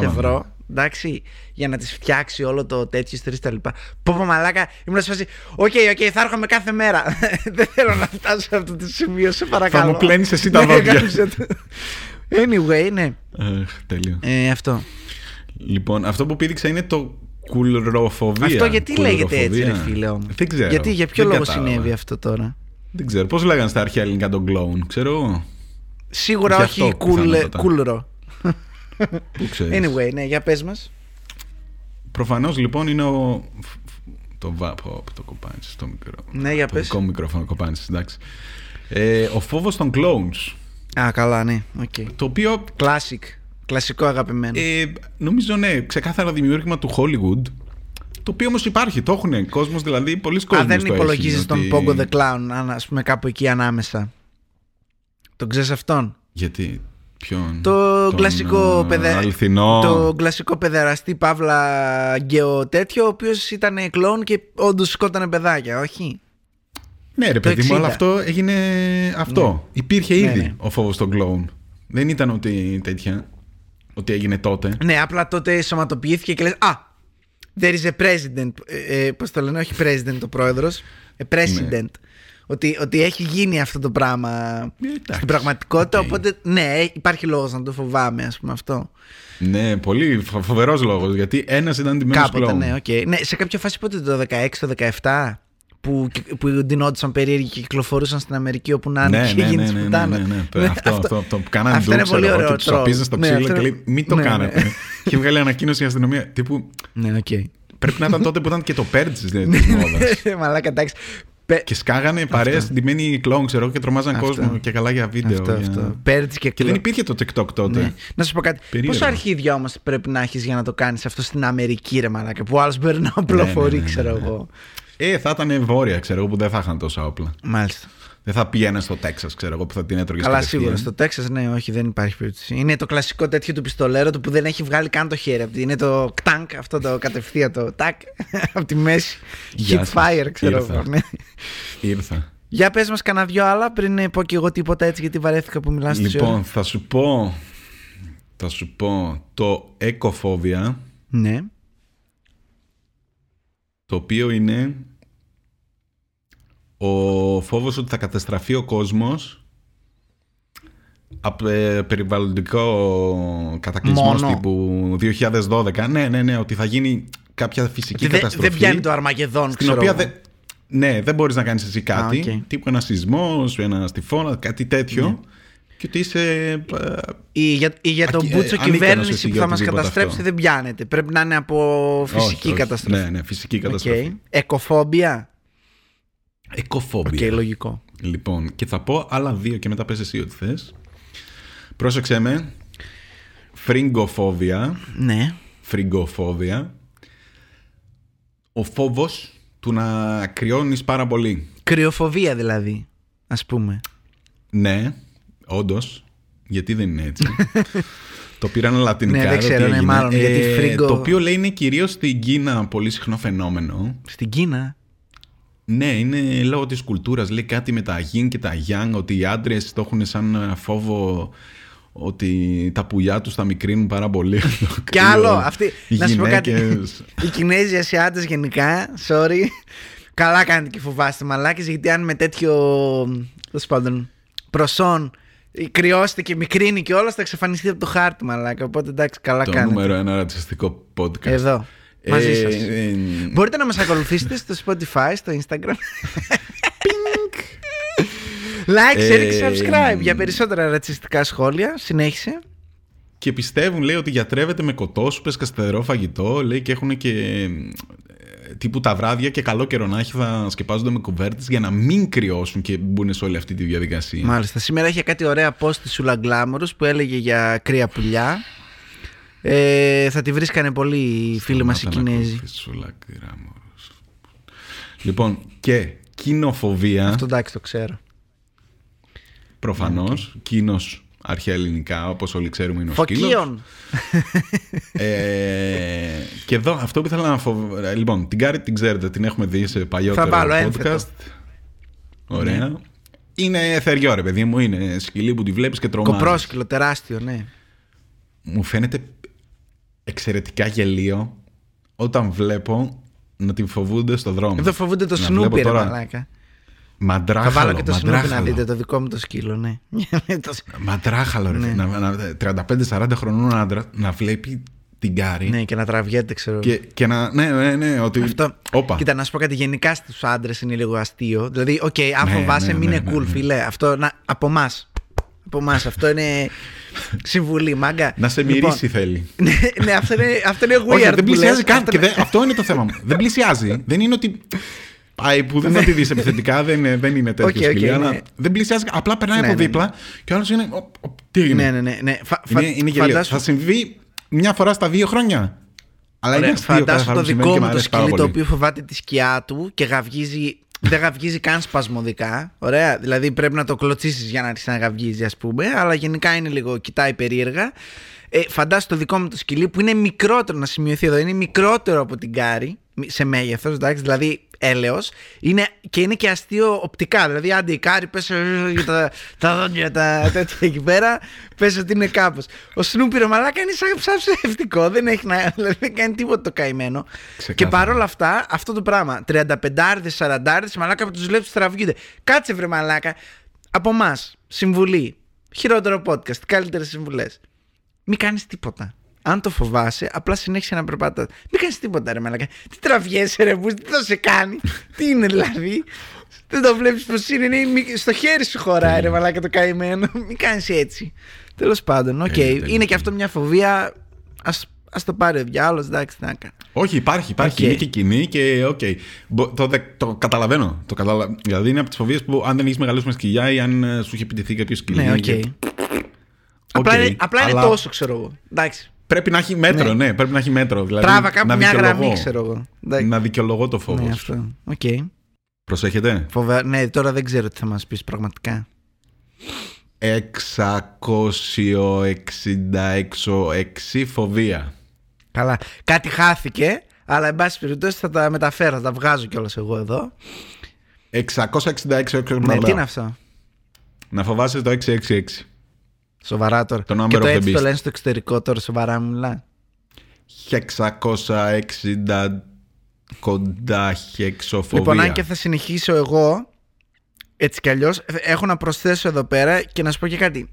ευρώ. Εντάξει, για να τις φτιάξει όλο το τέτοιο ιστορίες τα λοιπά. Πω μαλάκα, ήμουν σε φάση, οκ, θα έρχομαι κάθε μέρα. Δεν θέλω να φτάσω σε αυτό το σημείο, σε παρακαλώ. Θα μου πλένεις εσύ τα δόντια. Anyway, ναι. Τέλειο. Αυτό. Λοιπόν, αυτό που πήδηξα είναι το κουλροφοβία. Αυτό γιατί λέγεται έτσι, ρε φίλε, όμως? Δεν ξέρω. Γιατί, για ποιο λόγο συνέβη αυτό τώρα? Δεν ξέρω. Πώς λέγανε στα αρχαία ελληνικά τον κλόουν, ξέρω. Σίγουρα όχι κούλρο. Anyway, ναι, για πες μας. Προφανώς λοιπόν είναι το βάπο, το κοπάνεις στο μικρό. Ναι, για το πες. Το δικό μικρόφωνο κοπάνεις, εντάξει. Ο φόβος των clones. Α, καλά, ναι, okay. Το οποίο... κλασικό αγαπημένο. Νομίζω, ναι, ξεκάθαρα δημιούργημα του Hollywood. Το οποίο όμως υπάρχει, το έχουν κόσμος, δηλαδή πολλοί κόσμος το έχει. Αν δεν υπολογίζεις τον Pongo the Clown, ας πούμε, κάπου εκεί ανάμεσα. Τον ξέρεις αυτόν? Γιατί... Ποιον? Το κλασικό παιδεραστή παύλα γκαιο τέτοιο, ο οποίος ήταν κλόουν και όντως σκότανε παιδάκια, όχι? Ναι, ρε παιδί μου, αλλά αυτό έγινε αυτό. Ναι. Υπήρχε ήδη ο φόβος των κλόουν. Δεν ήταν ότι τέτοια, ότι έγινε τότε. Ναι, απλά τότε σωματοποιήθηκε και λες, α, There is a president. Πώς το λένε, όχι president ο πρόεδρος. A president. Ναι. Ότι έχει γίνει αυτό το πράγμα στην πραγματικότητα. Okay. Οπότε, ναι, υπάρχει λόγος να το φοβάμαι, ας πούμε, αυτό. Ναι, πολύ φοβερός λόγος. Γιατί ένας ήταν αντιμένος του λόγου. Ναι, okay. Ναι, σε κάποια φάση πότε το 16, το 17. Που ντυνόντουσαν περίεργοι και κυκλοφορούσαν στην Αμερική όπου να είναι και γίνει τη πουτάνα. Αυτό που κάνανε ντουξ, ότι τους απίζουν στο ξύλο και λέει μην το κάνετε. Και βγάλει ανακοίνωση η αστυνομία τύπου πρέπει να ήταν τότε που ήταν και το πέρτζι της μόδας. Μαλάκα, εντάξει. Και σκάγανε παρέες ντυμένοι κλόουν, ξέρω, και τρομάζαν κόσμο και καλά για βίντεο. Και δεν υπήρχε το TikTok τότε. Να σου πω κάτι. Πόσα αρχίδια όμως πρέπει να έχεις για να το κάνεις αυτό στην Αμερική, ρε μαλάκα, που άλλο μπορεί να απλοφορεί, ξέρω εγώ. Θα ήταν βόρεια, ξέρω εγώ, που δεν θα είχαν τόσα όπλα. Μάλιστα. Δεν θα πήγαινε στο Τέξας, ξέρω εγώ, που θα την έτρωγε. Καλά, σίγουρα. Στο Τέξας, ναι, όχι, δεν υπάρχει περίπτωση. Είναι το κλασικό τέτοιο του πιστολέρο του που δεν έχει βγάλει καν το χέρι. Είναι το κτάνκ, αυτό το κατευθείαν το τάκ από τη μέση. Hit fire, ξέρω εγώ. Ήρθα. Για πες μας κανένα δυο άλλα πριν πω και εγώ τίποτα έτσι, γιατί βαρέθηκα που μιλάς. Λοιπόν, θα σου πω το εκοφόβια. Ναι. Το οποίο είναι ο φόβος ότι θα καταστραφεί ο κόσμος από περιβαλλοντικό κατακλυσμός τύπου 2012. Ναι, ότι θα γίνει κάποια φυσική καταστροφή. Δεν πιάνει το Αρμαγεδόν, ξέρω. Οποία δεν μπορείς να κάνεις εσύ κάτι. Okay. Τύπου ένα σεισμός, ένα τυφώνα, κάτι τέτοιο. Yeah. Και ότι είσαι. Ή για τον Μπούτσο κυβέρνηση που θα μας καταστρέψει αυτό. Δεν πιάνεται. Πρέπει να είναι από φυσική καταστροφή. Ναι, φυσική καταστροφή. Εκοφόμπια. Εκοφόμπια. Okay, λογικό. Λοιπόν, και θα πω άλλα δύο και μετά πες εσύ ό,τι θες. Πρόσεξέ με. Φριγκοφόβια. Ναι. Φριγκοφόβια. Ο φόβος του να κρυώνεις πάρα πολύ. Κρυοφοβία δηλαδή, ας πούμε. Ναι. Όντως, γιατί δεν είναι έτσι. Το πήραν λατινικά. Ναι, δεν ξέρω, ναι, μάλλον, γιατί φρίγκο... Το οποίο λέει είναι κυρίως στην Κίνα πολύ συχνό φαινόμενο. Στην Κίνα? Ναι, είναι λόγω της κουλτούρας. Λέει κάτι με τα γιν και τα γιάνγκ, ότι οι άντρες το έχουν σαν φόβο ότι τα πουλιά τους θα μικρύνουν πάρα πολύ. Κι άλλο, αυτοί, να σου πω κάτι. Οι Κινέζοι Ασιάτες γενικά, sorry, καλά κάνετε και φοβάστε μαλάκες, γιατί αν με τέτοιο... προσόν, κρυώστε και μικρύνει και όλα, θα εξαφανιστεί από το χάρτη, μαλάκα. Οπότε εντάξει, καλά κάνετε. Το νούμερο ένα ρατσιστικό podcast. Εδώ, μαζί σας. Μπορείτε να μας ακολουθήσετε στο Spotify, στο Instagram. Like, share και subscribe για περισσότερα ρατσιστικά σχόλια. Συνέχισε. Και πιστεύουν, λέει, ότι γιατρεύεται με κοτόσουπες, καστερό φαγητό, λέει, και έχουν και... τύπου τα βράδια και καλό καιρό να έχει θα σκεπάζονται με κουβέρτες για να μην κρυώσουν και μπουν σε όλη αυτή τη διαδικασία. Μάλιστα. Σήμερα είχε κάτι ωραία post της Σούλα Γκλάμορους που έλεγε για κρύα πουλιά. Θα τη βρίσκανε πολύ οι φίλοι μας οι Κινέζοι. Σούλα Γκλάμορους. Λοιπόν, και κοινοφοβία. Αυτό εντάξει, το ξέρω. Προφανώς. Okay. Κίνος, αρχαία ελληνικά, όπως όλοι ξέρουμε, είναι ο σκύλος. Φωκίων. Και εδώ αυτό που ήθελα να φοβερώ. Λοιπόν, την Κάρι την ξέρετε, την έχουμε δει σε παλιότερα podcast. Ωραία. Ναι. Είναι θεριό, ρε παιδί μου. Είναι σκυλί που τη βλέπεις και τρομάζεις. Κοπρόσκυλο, τεράστιο, ναι. Μου φαίνεται εξαιρετικά γελίο όταν βλέπω να την φοβούνται στο δρόμο. Εδώ φοβούνται το Σνούπι, ρε μαλάκα. Μαντράχαλο. Θα βάλω και το Σνούπι να δείτε, το δικό μου το σκύλο, ναι. Μαντράχαλο, ρε. Ναι. 35-40 χρονών άντρα να βλέπει την Κάρι. Ναι, και να τραβιέται, ξέρω. Και να. Ναι. Ότι... Αυτό. Όπα. Κοίτα, να σου πω κάτι. Γενικά στους άντρες είναι λίγο αστείο. Δηλαδή, οκ, αν φοβάσαι, μην είναι cool, φίλε. Αυτό από εμάς. Από εμάς. Αυτό είναι συμβουλή, μάγκα. Να σε μυρίσει, θέλει. Ναι, αυτό είναι weird. Δεν πλησιάζει καν. Αυτό είναι το θέμα μου. Δεν πλησιάζει. Δεν είναι ότι. Που δεν θα τη δεις επιθετικά, δεν είναι τέτοιο σκυλί. Ναι. Δεν πλησιάζει, απλά περνάει από δίπλα και ο άλλος είναι. Τι έγινε. Ναι. Είναι γελίο. Θα συμβεί μια φορά στα 2 χρόνια. Αλλά είναι αστείο. Φαντάσου το δικό μου το σκυλί, το οποίο φοβάται τη σκιά του και γαυγίζει. Δεν γαυγίζει καν σπασμωδικά. Ωραία. Δηλαδή πρέπει να το κλωτσίσεις για να αρχίσει να γαυγίζει, ας πούμε. Αλλά γενικά είναι λίγο, κοιτάει περίεργα. Φαντάσου το δικό μου το σκυλί που είναι μικρότερο, να σημειωθεί εδώ, είναι μικρότερο από την Κάρι σε μέγεθος, εντάξει, δηλαδή έλεος, είναι, και είναι και αστείο οπτικά. Δηλαδή, άντε η Κάρι, πες τα δόντια, τα τέτοια εκεί πέρα, πες ότι είναι κάπως. Ο Σνούπι, ρε μαλάκα, είναι σαν ψευτικό, δεν έχει να, δηλαδή, δεν κάνει τίποτα το καημένο. Ξεκάθαρα. Και παρόλα αυτά, αυτό το πράγμα, 35-40, μαλάκα που τους βλέπεις στραβγούνται. Κάτσε, βρε μαλάκα, από εμάς, συμβουλή, χειρότερο podcast, καλύτερες συμβουλές. Μην κάνεις τίποτα. Αν το φοβάσαι, απλά συνέχισε να περπατάς. Μην κάνεις τίποτα, ρε μαλάκα. Τι τραβιέσαι, ρε μπούς, τι θα σε κάνει. Τι είναι δηλαδή. Δεν το βλέπεις πως είναι. Στο χέρι σου χωράει, ρε μαλάκα, το καημένο. Μην κάνεις έτσι. Τέλος πάντων, οκ. Είναι και αυτό μια φοβία. Ας το πάρει ο διάολος, εντάξει, να κάνει. Όχι, υπάρχει. Είναι και κοινή και οκ. Το καταλαβαίνω. Δηλαδή είναι από τις φοβίες που αν δεν έχεις μεγαλώσει με σκυλιά ή αν σου έχει επιτεθεί κάποιο σκυλί. Ναι, οκ. Απλά είναι τόσο, ξέρω εγώ. Εντάξει. Πρέπει να έχει μέτρο, ναι. Πρέπει να έχει μέτρο. Δηλαδή, τράβα κάπου μια γραμμή, ξέρω εγώ. Να δικαιολογώ το φόβο. Ναι, αυτό. Okay. Προσέχετε. Ναι, τώρα δεν ξέρω τι θα μας πεις πραγματικά. 666 φοβία. Καλά. Κάτι χάθηκε, αλλά εν πάση περιπτώσει θα τα μεταφέρω. Θα τα βγάζω κιόλας εγώ εδώ. 666. Ναι, τι είναι αυτό. Να φοβάσαι το 666. Σοβαρά τώρα. Το και το έτσι το λένε στο εξωτερικό τώρα, σοβαρά μου μιλά. 660 κοντά χεξοφοβία. Λοιπόν, αν και θα συνεχίσω εγώ, έτσι κι αλλιώς, έχω να προσθέσω εδώ πέρα και να σου πω και κάτι.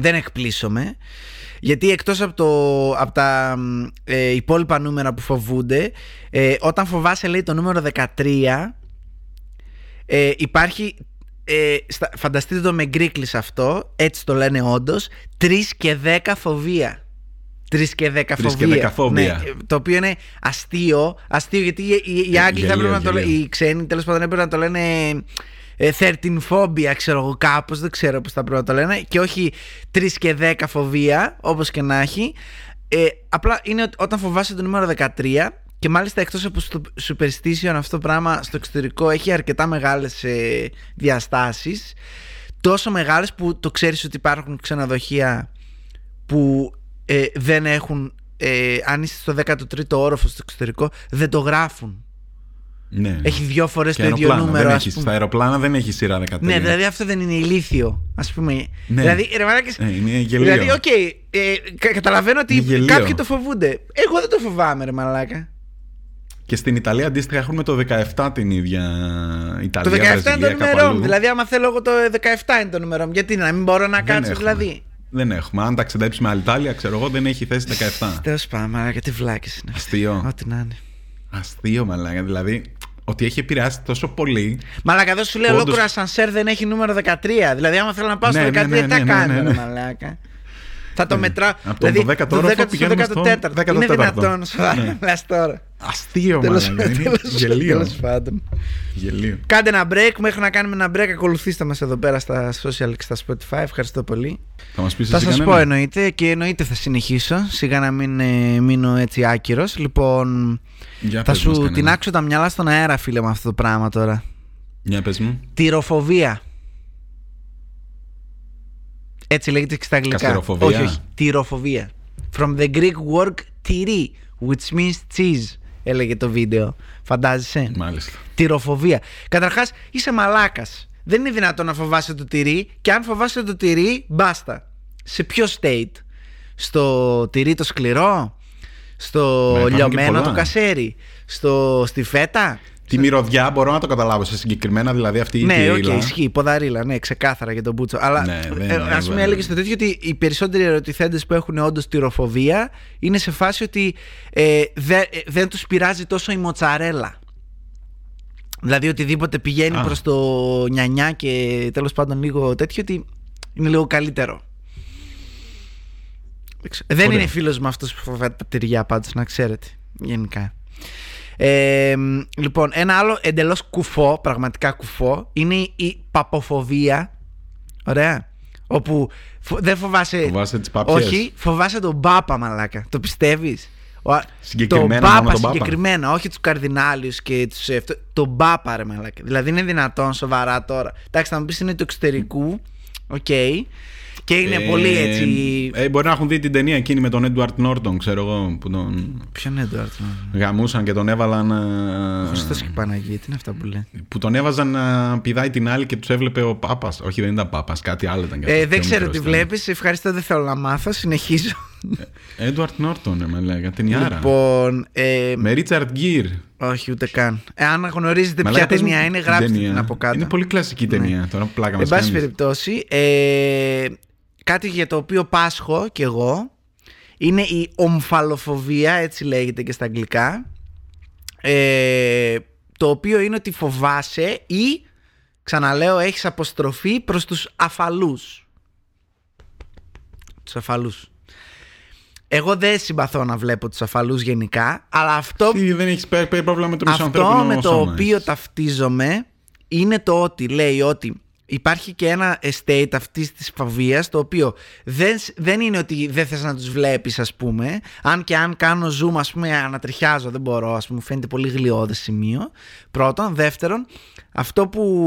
Δεν εκπλήσωμαι, γιατί εκτός από τα υπόλοιπα νούμερα που φοβούνται, όταν φοβάσαι, λέει, το νούμερο 13, υπάρχει... φανταστείτε το με γκρίκλις αυτό, έτσι το λένε όντως, 3 και 10 φοβία. 3 και 10 φοβία. Ναι, το οποίο είναι αστείο γιατί οι Άγγλοι οι ξένοι τέλος πάντων έπρεπε να το λένε 13 φόβια, ξέρω εγώ, κάπως, δεν ξέρω πώς θα πρέπει να το λένε, και όχι 3 και 10 φοβία, όπως και να έχει. Απλά είναι όταν φοβάσαι το νούμερο 13. Και μάλιστα εκτός από το superstition, αυτό πράγμα στο εξωτερικό έχει αρκετά μεγάλες διαστάσεις. Τόσο μεγάλες που το ξέρεις ότι υπάρχουν ξενοδοχεία που δεν έχουν, αν είσαι στο 13ο όροφο στο εξωτερικό, δεν το γράφουν. Ναι. Έχει 2 φορές το ίδιο νούμερο. Στα αεροπλάνα δεν έχει σειρά 13. Ναι, δηλαδή αυτό δεν είναι ηλίθιο, ας πούμε. Ναι. Δηλαδή, ρε μαλάκες, είναι γελίο. Δηλαδή, okay, καταλαβαίνω ότι κάποιοι το φοβούνται. Εγώ δεν το φοβάμαι, ρε μαλάκα. Και στην Ιταλία αντίστοιχα έχουμε το 17 την ίδια Ιταλία. Το 17 Βραζιλία, είναι το νούμερό μου. Δηλαδή, άμα θέλω εγώ το 17 είναι το νούμερό μου. Γιατί να μην μπορώ να κάτσω, δηλαδή. Δεν έχουμε. Αν ταξιδέψει με άλλη Ιταλία, ξέρω εγώ, δεν έχει θέση 17. Τέλος πάντων, μαλάκα, τι βλάκες είναι. Αστείο. Ό,τι να είναι. Αστείο, μαλάκα. Δηλαδή, ότι έχει επηρεάσει τόσο πολύ. Μαλάκα, εδώ σου λέει ολόκληρο ασανσέρ δεν έχει νούμερο 13. Δηλαδή, άμα θέλω να πάω στο 13, τι θα κάνω, μαλάκα. Θα το μετράω. Από το 10ο πηγαίνουμε στο 14ο. Είναι δυνατόν, σοβαρά, λες τώρα. Αστείο, μάλλον. Γελίο. Κάντε ένα break. Μέχρι να κάνουμε ένα break, ακολουθήστε μας εδώ πέρα στα social και στα Spotify. Ευχαριστώ πολύ. Θα σας πω, εννοείται, και εννοείται θα συνεχίσω. Σιγά να μην μείνω έτσι άκυρος. Λοιπόν, θα σου τινάξω τα μυαλά στον αέρα, φίλε, με αυτό το πράγμα τώρα. Για πες μου. Τυροφοβία. Έτσι λέγεται και στα αγγλικά. Όχι, τυροφοβία. From the Greek word τυρί, which means cheese, έλεγε το βίντεο. Φαντάζεσαι. Μάλιστα. Τυροφοβία. Καταρχάς, είσαι μαλάκας. Δεν είναι δυνατόν να φοβάσαι το τυρί, και αν φοβάσαι το τυρί, μπάστα. Σε ποιο state? Στο τυρί το σκληρό, στο λιωμένο το κασέρι, στη φέτα. Τη μυρωδιά μπορώ να το καταλάβω σε συγκεκριμένα, δηλαδή αυτή η τυρίλα. Ναι, ισχύει, ποδαρίλα, ναι, ξεκάθαρα για τον Μπούτσο. Αλλά ας πούμε έλεγε στο τέτοιο ότι οι περισσότεροι ερωτηθέντες που έχουν όντως τυροφοβία είναι σε φάση ότι δεν τους πειράζει τόσο η μοτσαρέλα. Δηλαδή οτιδήποτε πηγαίνει προς το νιανιά και τέλος πάντων λίγο τέτοιο, ότι είναι λίγο καλύτερο. Δεν είναι φίλος με αυτούς που φοβάται τα τυριά, πάντως, να ξέρετε, γενικά. Λοιπόν, ένα άλλο εντελώς κουφό, πραγματικά κουφό, είναι η παποφοβία. Ωραία. Όπου δεν φοβάσαι τις πάπιες. Όχι, φοβάσαι τον πάπα, μαλάκα. Το πιστεύεις? Τον πάπα συγκεκριμένα. Όχι τους καρδινάλιους και τους τον πάπα, ρε μαλάκα. Δηλαδή είναι δυνατόν, σοβαρά τώρα? Εντάξει, θα μου πεις είναι του εξωτερικού. Okay. Και είναι πολύ έτσι. Μπορεί να έχουν δει την ταινία εκείνη με τον Έντουαρτ Νόρτον, ξέρω εγώ. Που τον... Ποιον Έντουαρτ Νόρτον? Γαμούσαν και τον έβαλαν. Χριστός και Παναγία, τι είναι αυτά που λέει. Που τον έβαζαν να πηδάει την άλλη και τους έβλεπε ο Πάπας. Όχι, δεν ήταν Πάπας, κάτι άλλο ήταν. Δεν ξέρω τι βλέπεις. Ευχαριστώ, δεν θέλω να μάθω. Συνεχίζω. Έντουαρτ Νόρτον, με λέγανε. Ταινιάρα. Λοιπόν. Με Ρίτσαρντ Γκίρ. Όχι, ούτε καν. Αν γνωρίζετε ποια ταινία είναι, γράψτε την από κάτω. Είναι πολύ κλασική ταινία. Τώρα πλάκα μας. Εν πάση περιπτώσει. Κάτι για το οποίο πάσχω κι εγώ είναι η ομφαλοφοβία, έτσι λέγεται και στα αγγλικά, το οποίο είναι ότι φοβάσαι ή, ξαναλέω, έχεις αποστροφή προς τους αφαλούς. Τους αφαλούς. Εγώ δεν συμπαθώ να βλέπω τους αφαλούς γενικά, αλλά αυτό, δεν έχεις πρόβλημα με το μισοανθρώπινο σώμα. Αυτό με το οποίο ταυτίζομαι είναι το ότι λέει ότι υπάρχει και ένα estate αυτής της φοβίας, το οποίο δεν είναι ότι δεν θες να τους βλέπεις, ας πούμε. Αν και αν κάνω zoom, ας πούμε, ανατριχιάζω, δεν μπορώ, ας πούμε, φαίνεται πολύ γλιώδες σημείο. Πρώτον. Δεύτερον, αυτό που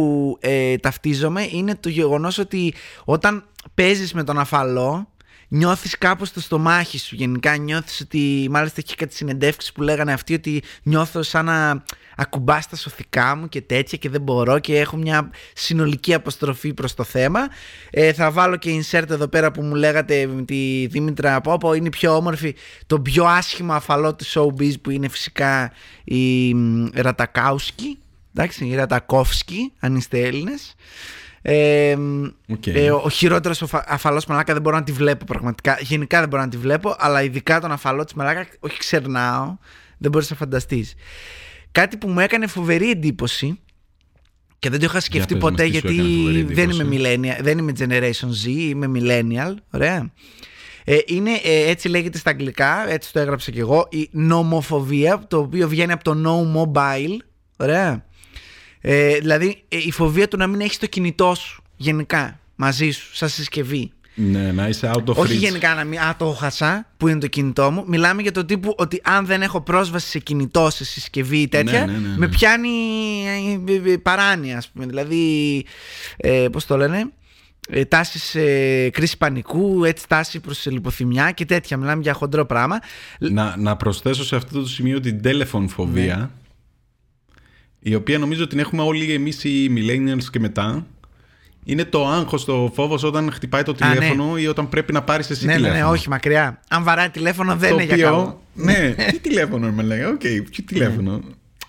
ταυτίζομαι είναι το γεγονός ότι όταν παίζεις με τον αφαλό, νιώθεις κάπως το στομάχι σου γενικά. Νιώθεις ότι, μάλιστα έχει κάτι συνεντεύξεις που λέγανε αυτοί, ότι νιώθω σαν να ακουμπάς τα σωθικά μου και τέτοια και δεν μπορώ και έχω μια συνολική αποστροφή προς το θέμα. Θα βάλω και insert εδώ πέρα που μου λέγατε με τη Δήμητρα Πόπο, είναι η πιο όμορφη, το πιο άσχημα αφαλό του showbiz, που είναι φυσικά η Ρατακάουσκη, εντάξει, η Ρατακόφσκη, αν είστε Έλληνες. Okay. Ο χειρότερος αφαλός, μαλάκα, δεν μπορώ να τη βλέπω πραγματικά. Γενικά δεν μπορώ να τη βλέπω, αλλά ειδικά τον αφαλό της, μαλάκα, όχι, ξερνάω. Δεν μπορείς να φανταστείς. Κάτι που μου έκανε φοβερή εντύπωση και δεν το είχα σκεφτεί ποτέ, γιατί δεν είμαι millennial, δεν είμαι generation Z, είμαι millennial. Ωραία. Είναι, έτσι λέγεται στα αγγλικά, έτσι το έγραψα και εγώ, η νομοφοβία, το οποίο βγαίνει από το no mobile. Ωραία. Δηλαδή η φοβία του να μην έχεις το κινητό σου γενικά μαζί σου, σαν συσκευή. Ναι, να είσαι out of reach. Όχι γενικά να μην. Α, το χασά, που είναι το κινητό μου. Μιλάμε για το τύπου ότι αν δεν έχω πρόσβαση σε κινητό, σε συσκευή ή τέτοια, ναι. με πιάνει παράνοια, ας πούμε. Δηλαδή, πώς το λένε, τάσεις κρίση πανικού, έτσι, τάση προς λιποθυμιά και τέτοια. Μιλάμε για χοντρό πράγμα. Να προσθέσω σε αυτό το σημείο την τηλεφωνοφοβία. Ναι. Η οποία νομίζω την έχουμε όλοι εμείς οι millennials και μετά. Είναι το άγχος, το φόβος όταν χτυπάει το τηλέφωνο, ναι. ή όταν πρέπει να πάρεις εσύ τηλέφωνο. Ναι, όχι, μακριά. Αν βαράει τηλέφωνο, δεν είναι για καλό. Ναι, τι τηλέφωνο με λέγανε. Οκ, ποιο τηλέφωνο.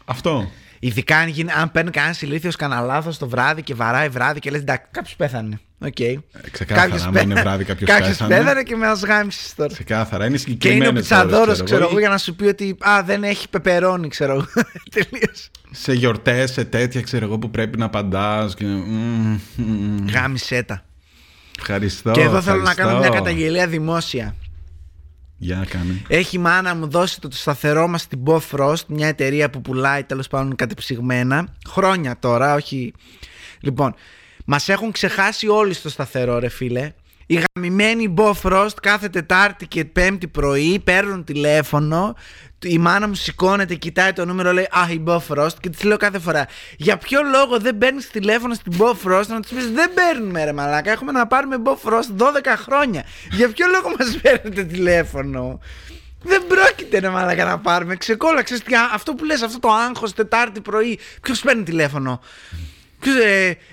Αυτό. Ειδικά αν παίρνει κανένα ηλίθιος κανένα λάθος το βράδυ και βαράει βράδυ και λες, εντάξει, κάποιος πέθανε. Okay. Ξεκάθαρα, άμα είναι βράδυ, κάποιος πέθανε και με μας γάμισε τώρα. Ξεκάθαρα, είναι συγκεκριμένες. Και είναι ο πιτσαδόρος, ξέρω εγώ, για να σου πει ότι δεν έχει πεπερώνει, ξέρω εγώ. Τελείως. Σε γιορτές, σε τέτοια, ξέρω εγώ, που πρέπει να απαντάς. Γάμισε τα. Ευχαριστώ. Και εδώ θέλω να κάνω μια καταγγελία δημόσια. Για κάνε. Έχει μάνα μου δώσει το σταθερό μας στην Bofrost, μια εταιρεία που πουλάει, τέλος πάντων, κατεψυγμένα. Χρόνια τώρα, όχι. Λοιπόν. Μας έχουν ξεχάσει όλοι στο σταθερό, ρε φίλε. Οι γαμημένοι Bofrost κάθε Τετάρτη και Πέμπτη πρωί παίρνουν τηλέφωνο. Η μάνα μου σηκώνεται, κοιτάει το νούμερο, λέει «Αχ, η Bofrost», και της λέω κάθε φορά, για ποιο λόγο δεν παίρνεις τηλέφωνο στην Bofrost να της πεις «Δεν παίρνουμε, ρε μαλάκα, έχουμε να πάρουμε Bofrost 12 χρόνια. Για ποιο λόγο μας παίρνετε τηλέφωνο? Δεν πρόκειται, ρε μαλάκα, να πάρουμε. Ξεκόλαξες, αυτό που λες, αυτό το άγχος Τετάρτη πρωί. Ποιος παίρνει τηλέφωνο?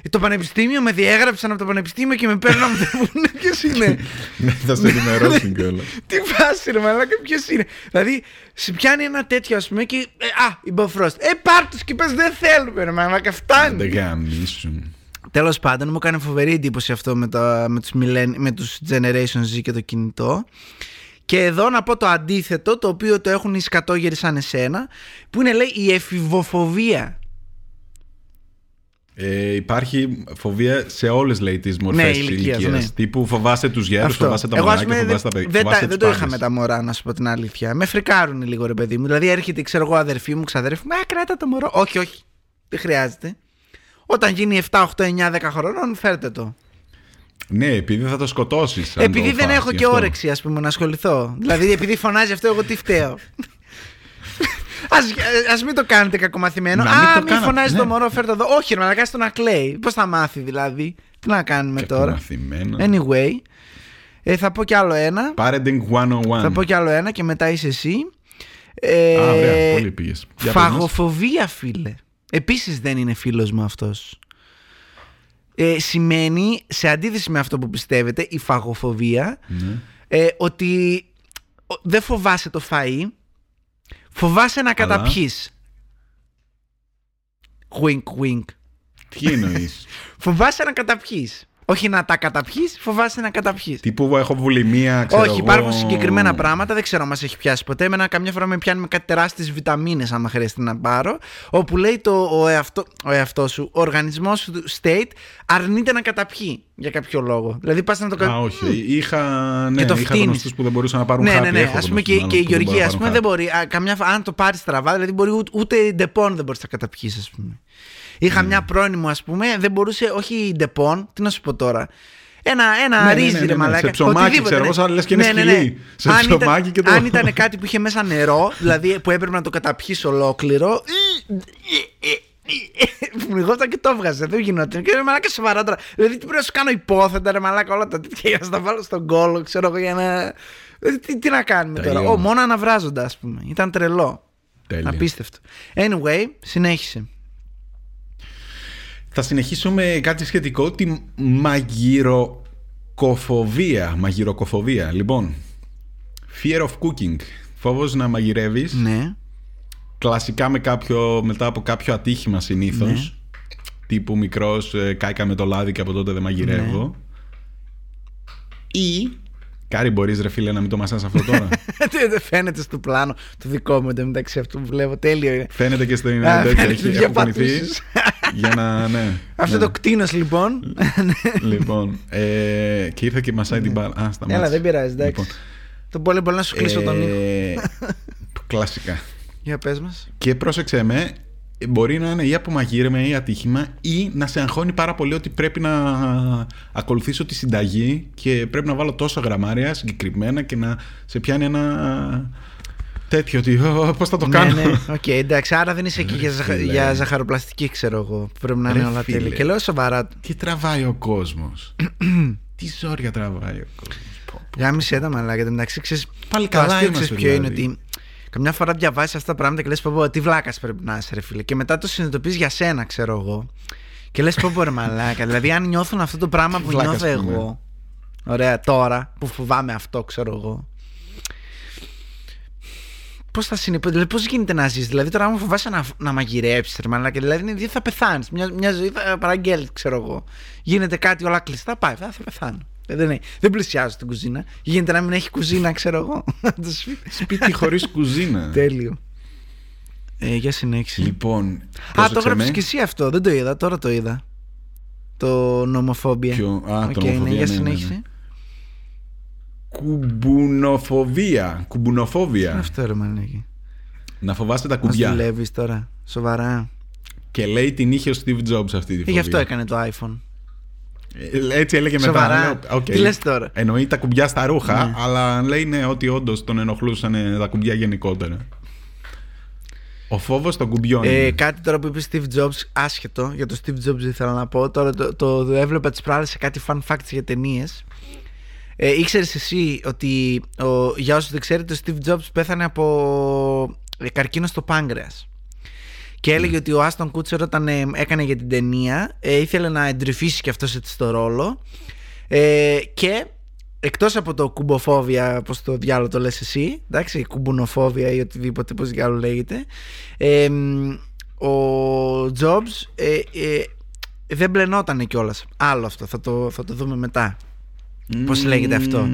Το πανεπιστήμιο, με διέγραψαν από το πανεπιστήμιο και με παίρνουν από το βουνό. Ποιος είναι? Ναι, θα σε ενημερώσουν κιόλα. Τι φάση, ρε μαλάκα, ποιος είναι? Δηλαδή, σε πιάνει ένα τέτοιο, ας πούμε, και η Bofrost. Πάρ' τους και πες, δεν θέλουμε, ρε μαλάκα, φτάνει. Δεν γαμίσουν. Τέλος πάντων, μου έκανε φοβερή εντύπωση αυτό με τους Generation Z και το κινητό. Και εδώ να πω το αντίθετο, το οποίο το έχουν οι σκατόγεροι σαν εσένα, που είναι, λέει, η εφηβοφοβία. Υπάρχει φοβία σε όλες, λέει, τις μορφές της ηλικίας, ναι. Τύπου φοβάσαι τους γέρους, φοβάσαι τα μωράκια, φοβάσαι τα παιδιά. Δεν το είχα με τα μωρά, να σου πω την αλήθεια. Με φρικάρουν λίγο, ρε παιδί μου. Δηλαδή έρχεται, ξέρω εγώ, αδερφή μου, ξαδέρφη μου, κράτα το μωρό. Όχι, δεν χρειάζεται. Όταν γίνει 7, 8, 9, 10 χρονών, φέρτε το. Ναι, επειδή θα το σκοτώσεις. Επειδή δεν έχω και όρεξη, ας πούμε, να ασχοληθώ. Δηλαδή επειδή φωνάζει αυτό, εγώ τι φταίω? Ας μην το κάνετε κακομαθημένο. Μην φωνάζει, ναι. το μωρό, φέρ' το εδώ. Όχι, ρε μαλάκα, να κλαίει. Πώς θα μάθει δηλαδή? Τι να κάνουμε τώρα. Anyway, θα πω κι άλλο ένα. Parenting 101. Θα πω κι άλλο ένα και μετά είσαι εσύ. Ωραία, πολύ πήγες. Φαγοφοβία, φίλε. Επίσης δεν είναι φίλος μου αυτός. Σημαίνει, σε αντίθεση με αυτό που πιστεύετε, η φαγοφοβία, ναι, ότι δεν φοβάσαι το φαΐ, φοβάσαι να καταπιείς. Wink, wink. Τι εννοείς? Φοβάσαι να καταπιείς. Όχι να τα καταπιείς, φοβάσαι να καταπιείς. Τύπου έχω βουλημία, ξέρω. Όχι, υπάρχουν συγκεκριμένα πράγματα, δεν ξέρω αν μας έχει πιάσει ποτέ. Εμένα καμιά φορά με πιάνει με κάτι τεράστιες βιταμίνες, άμα χρειαστεί να πάρω. Όπου λέει ο εαυτός σου, ο οργανισμός σου, state, αρνείται να καταπιεί για κάποιο λόγο. Δηλαδή πας να το καταπιεί. Α, όχι. Είχα γνωστούς που δεν μπορούσαν να πάρουν χάπι. Ναι. Ας πούμε και η Γεωργία, ας πούμε, δεν μπορεί. Αν το πάρει στραβά, δηλαδή μπορεί ούτε ντεπών δεν μπορεί να καταπιεί, α πούμε. Είχα μια πρώην μου, ας πούμε, δεν μπορούσε, όχι ντεπών, τι να σου πω τώρα. Ένα ρύζι, ρε μαλάκα. Σε ψωμάκι, ξέρω εγώ, σαν λες και είναι σκυλί. Σε ψωμάκι και το. Αν ήταν κάτι που είχε μέσα νερό, δηλαδή που έπρεπε να το καταπιείς ολόκληρο. Φουμιγόταν και το έβγαζε, δεν γινόταν. Και ρε μαλάκα, σοβαρά τώρα. Δηλαδή τι πρέπει να σου κάνω υπόθετα, ρε μαλάκα, όλα τα τέτοια για να τα βάλω στον κόλο, ξέρω εγώ, για να. Τι να κάνουμε τώρα. Μόνο αναβράζοντα, ας πούμε. Ήταν τρελό. Απίστευτο. Anyway, συνέχισε. Θα συνεχίσω με κάτι σχετικό, τη μαγειροκοφοβία. Μαγειροκοφοβία, λοιπόν. Fear of cooking. Φόβος να μαγειρεύεις. Ναι. Κλασικά μετά από κάποιο ατύχημα συνήθως. Ναι. Τύπου μικρός, κάηκα με το λάδι και από τότε δεν μαγειρεύω. Ναι. Ή... Κάρι, μπορείς ρε φίλε να μην το μασάς αυτό τώρα? Δεν φαίνεται στο πλάνο το δικό μου, μεταξύ αυτού που βλέπω. Τέλειο είναι. Φαίνεται και στο είναι. Έχει αποφανηθείς. Για να, ναι. Αυτό το κτίνος λοιπόν. Λοιπόν, και ήρθε και μασάει την μπάλα. Α, σταμάτησε. Έλα, δεν πειράζει, εντάξει. Λοιπόν. Το πολύ μπορεί να σου κλείσω τον ήχο. Κλασικά. Για πες μας. Και πρόσεξε με, μπορεί να είναι ή από μαγείρεμα ή ατύχημα, ή να σε αγχώνει πάρα πολύ ότι πρέπει να ακολουθήσω τη συνταγή και πρέπει να βάλω τόσα γραμμάρια συγκεκριμένα και να σε πιάνει ένα... τέτοιο, ότι πώς θα το κάνω. Okay, εντάξει, άρα δεν είσαι εκεί για ζαχαροπλαστική, ξέρω εγώ. Πρέπει να είναι όλα τέλεια. Και λέω σοβαρά. Τι τραβάει ο κόσμος. Τι ζόρια τραβάει ο κόσμος. Γάμισε τα μαλάκα, εντάξει, ξέρεις. Πάλι καλά είμαστε. Ποιο είναι ότι καμιά φορά διαβάζεις αυτά τα πράγματα και λες πω τι βλάκας πρέπει να είσαι, ρε φίλε. Και μετά το συνειδητοποιείς για σένα, ξέρω εγώ. Και λες πω ρε μαλάκα. Δηλαδή, αν νιώθουν αυτό το πράγμα που νιώθω εγώ. Ωραία, τώρα που φοβάμαι αυτό, ξέρω εγώ. Πώς θα συνεπέδει, πώς γίνεται να ζεις? Δηλαδή, τώρα, άμα φοβάσαι να μαγειρέψεις, μαλάκα, δηλαδή θα πεθάνεις. Μια ζωή θα παραγγέλνεις, ξέρω εγώ. Γίνεται κάτι, όλα κλειστά, πάει, θα πεθάνω. Δεν πλησιάζω στην κουζίνα. Γίνεται να μην έχει κουζίνα, ξέρω εγώ. Σπίτι χωρίς κουζίνα. Τέλειο. Για συνέχιση. Λοιπόν. Α, το έγραψες κι εσύ αυτό. Δεν το είδα, τώρα το είδα. Το νομοφόμπια. Για συνέχιση. Κουμπουνοφοβία. Κουμπουνοφόβια. Αυτό ρε μαλάκα. Να φοβάστε τα κουμπιά. Μας δουλεύεις τώρα, σοβαρά. Και λέει την είχε ο Steve Jobs αυτή τη φοβία. Γι' αυτό έκανε το iPhone. Έτσι έλεγε σοβαρά. Μετά. Okay. Τι λες τώρα? Εννοεί τα κουμπιά στα ρούχα, ναι. Αλλά λέει ναι, ότι όντως τον ενοχλούσαν τα κουμπιά γενικότερα. Ο φόβος των κουμπιών. Κάτι τώρα που είπε Steve Jobs, άσχετο. Για το Steve Jobs ήθελα να πω. Τώρα το έβλεπα τις προάλλες σε κάτι fun facts για ταινίες. Ήξερες εσύ ότι, για όσους δεν ξέρετε, ο Steve Jobs πέθανε από καρκίνο στο πάγκρεας. Και έλεγε ότι ο Άστον Κούτσερ όταν έκανε για την ταινία ήθελε να εντρυφήσει και αυτός έτσι το ρόλο, και εκτός από το κουμποφόβια, πως το διάλογο το λες εσύ, εντάξει, κουμπουνοφόβια ή οτιδήποτε, πως διάλογο λέγεται, ο Jobs δεν μπλενότανε κιόλας. Άλλο αυτό, θα το δούμε μετά. Πώς λέγεται αυτό.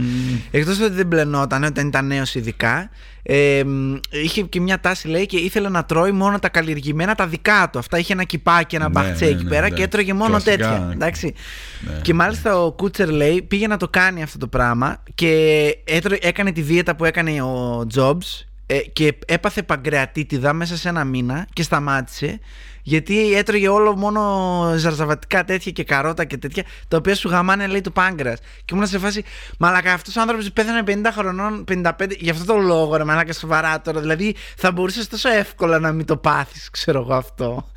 Εκτός ότι δεν μπλενόταν όταν ήταν νέος, ειδικά είχε και μια τάση, λέει, και ήθελε να τρώει μόνο τα καλλιεργημένα, τα δικά του. Αυτά είχε ένα κυπάκι, ένα μπαχτσέ εκεί πέρα, και έτρωγε μόνο κλασικά, τέτοια, εντάξει. Ναι. Και μάλιστα ο Κούτσερ, λέει, πήγε να το κάνει αυτό το πράγμα και έκανε τη δίαιτα που έκανε ο Jobs, και έπαθε παγκρεατίτιδα μέσα σε ένα μήνα και σταμάτησε, γιατί έτρωγε όλο μόνο ζαρζαβατικά τέτοια και καρότα και τέτοια, τα οποία σου γαμάνε, λέει, το πάγκρεας. Και ήμουν σε φάση, μαλάκα, αυτός ο άνθρωπος πέθανε 50 χρονών, 55, γι' αυτό το λόγο, ρε μαλάκα, σοβαρά τώρα. Δηλαδή θα μπορούσες τόσο εύκολα να μην το πάθεις, ξέρω εγώ αυτό.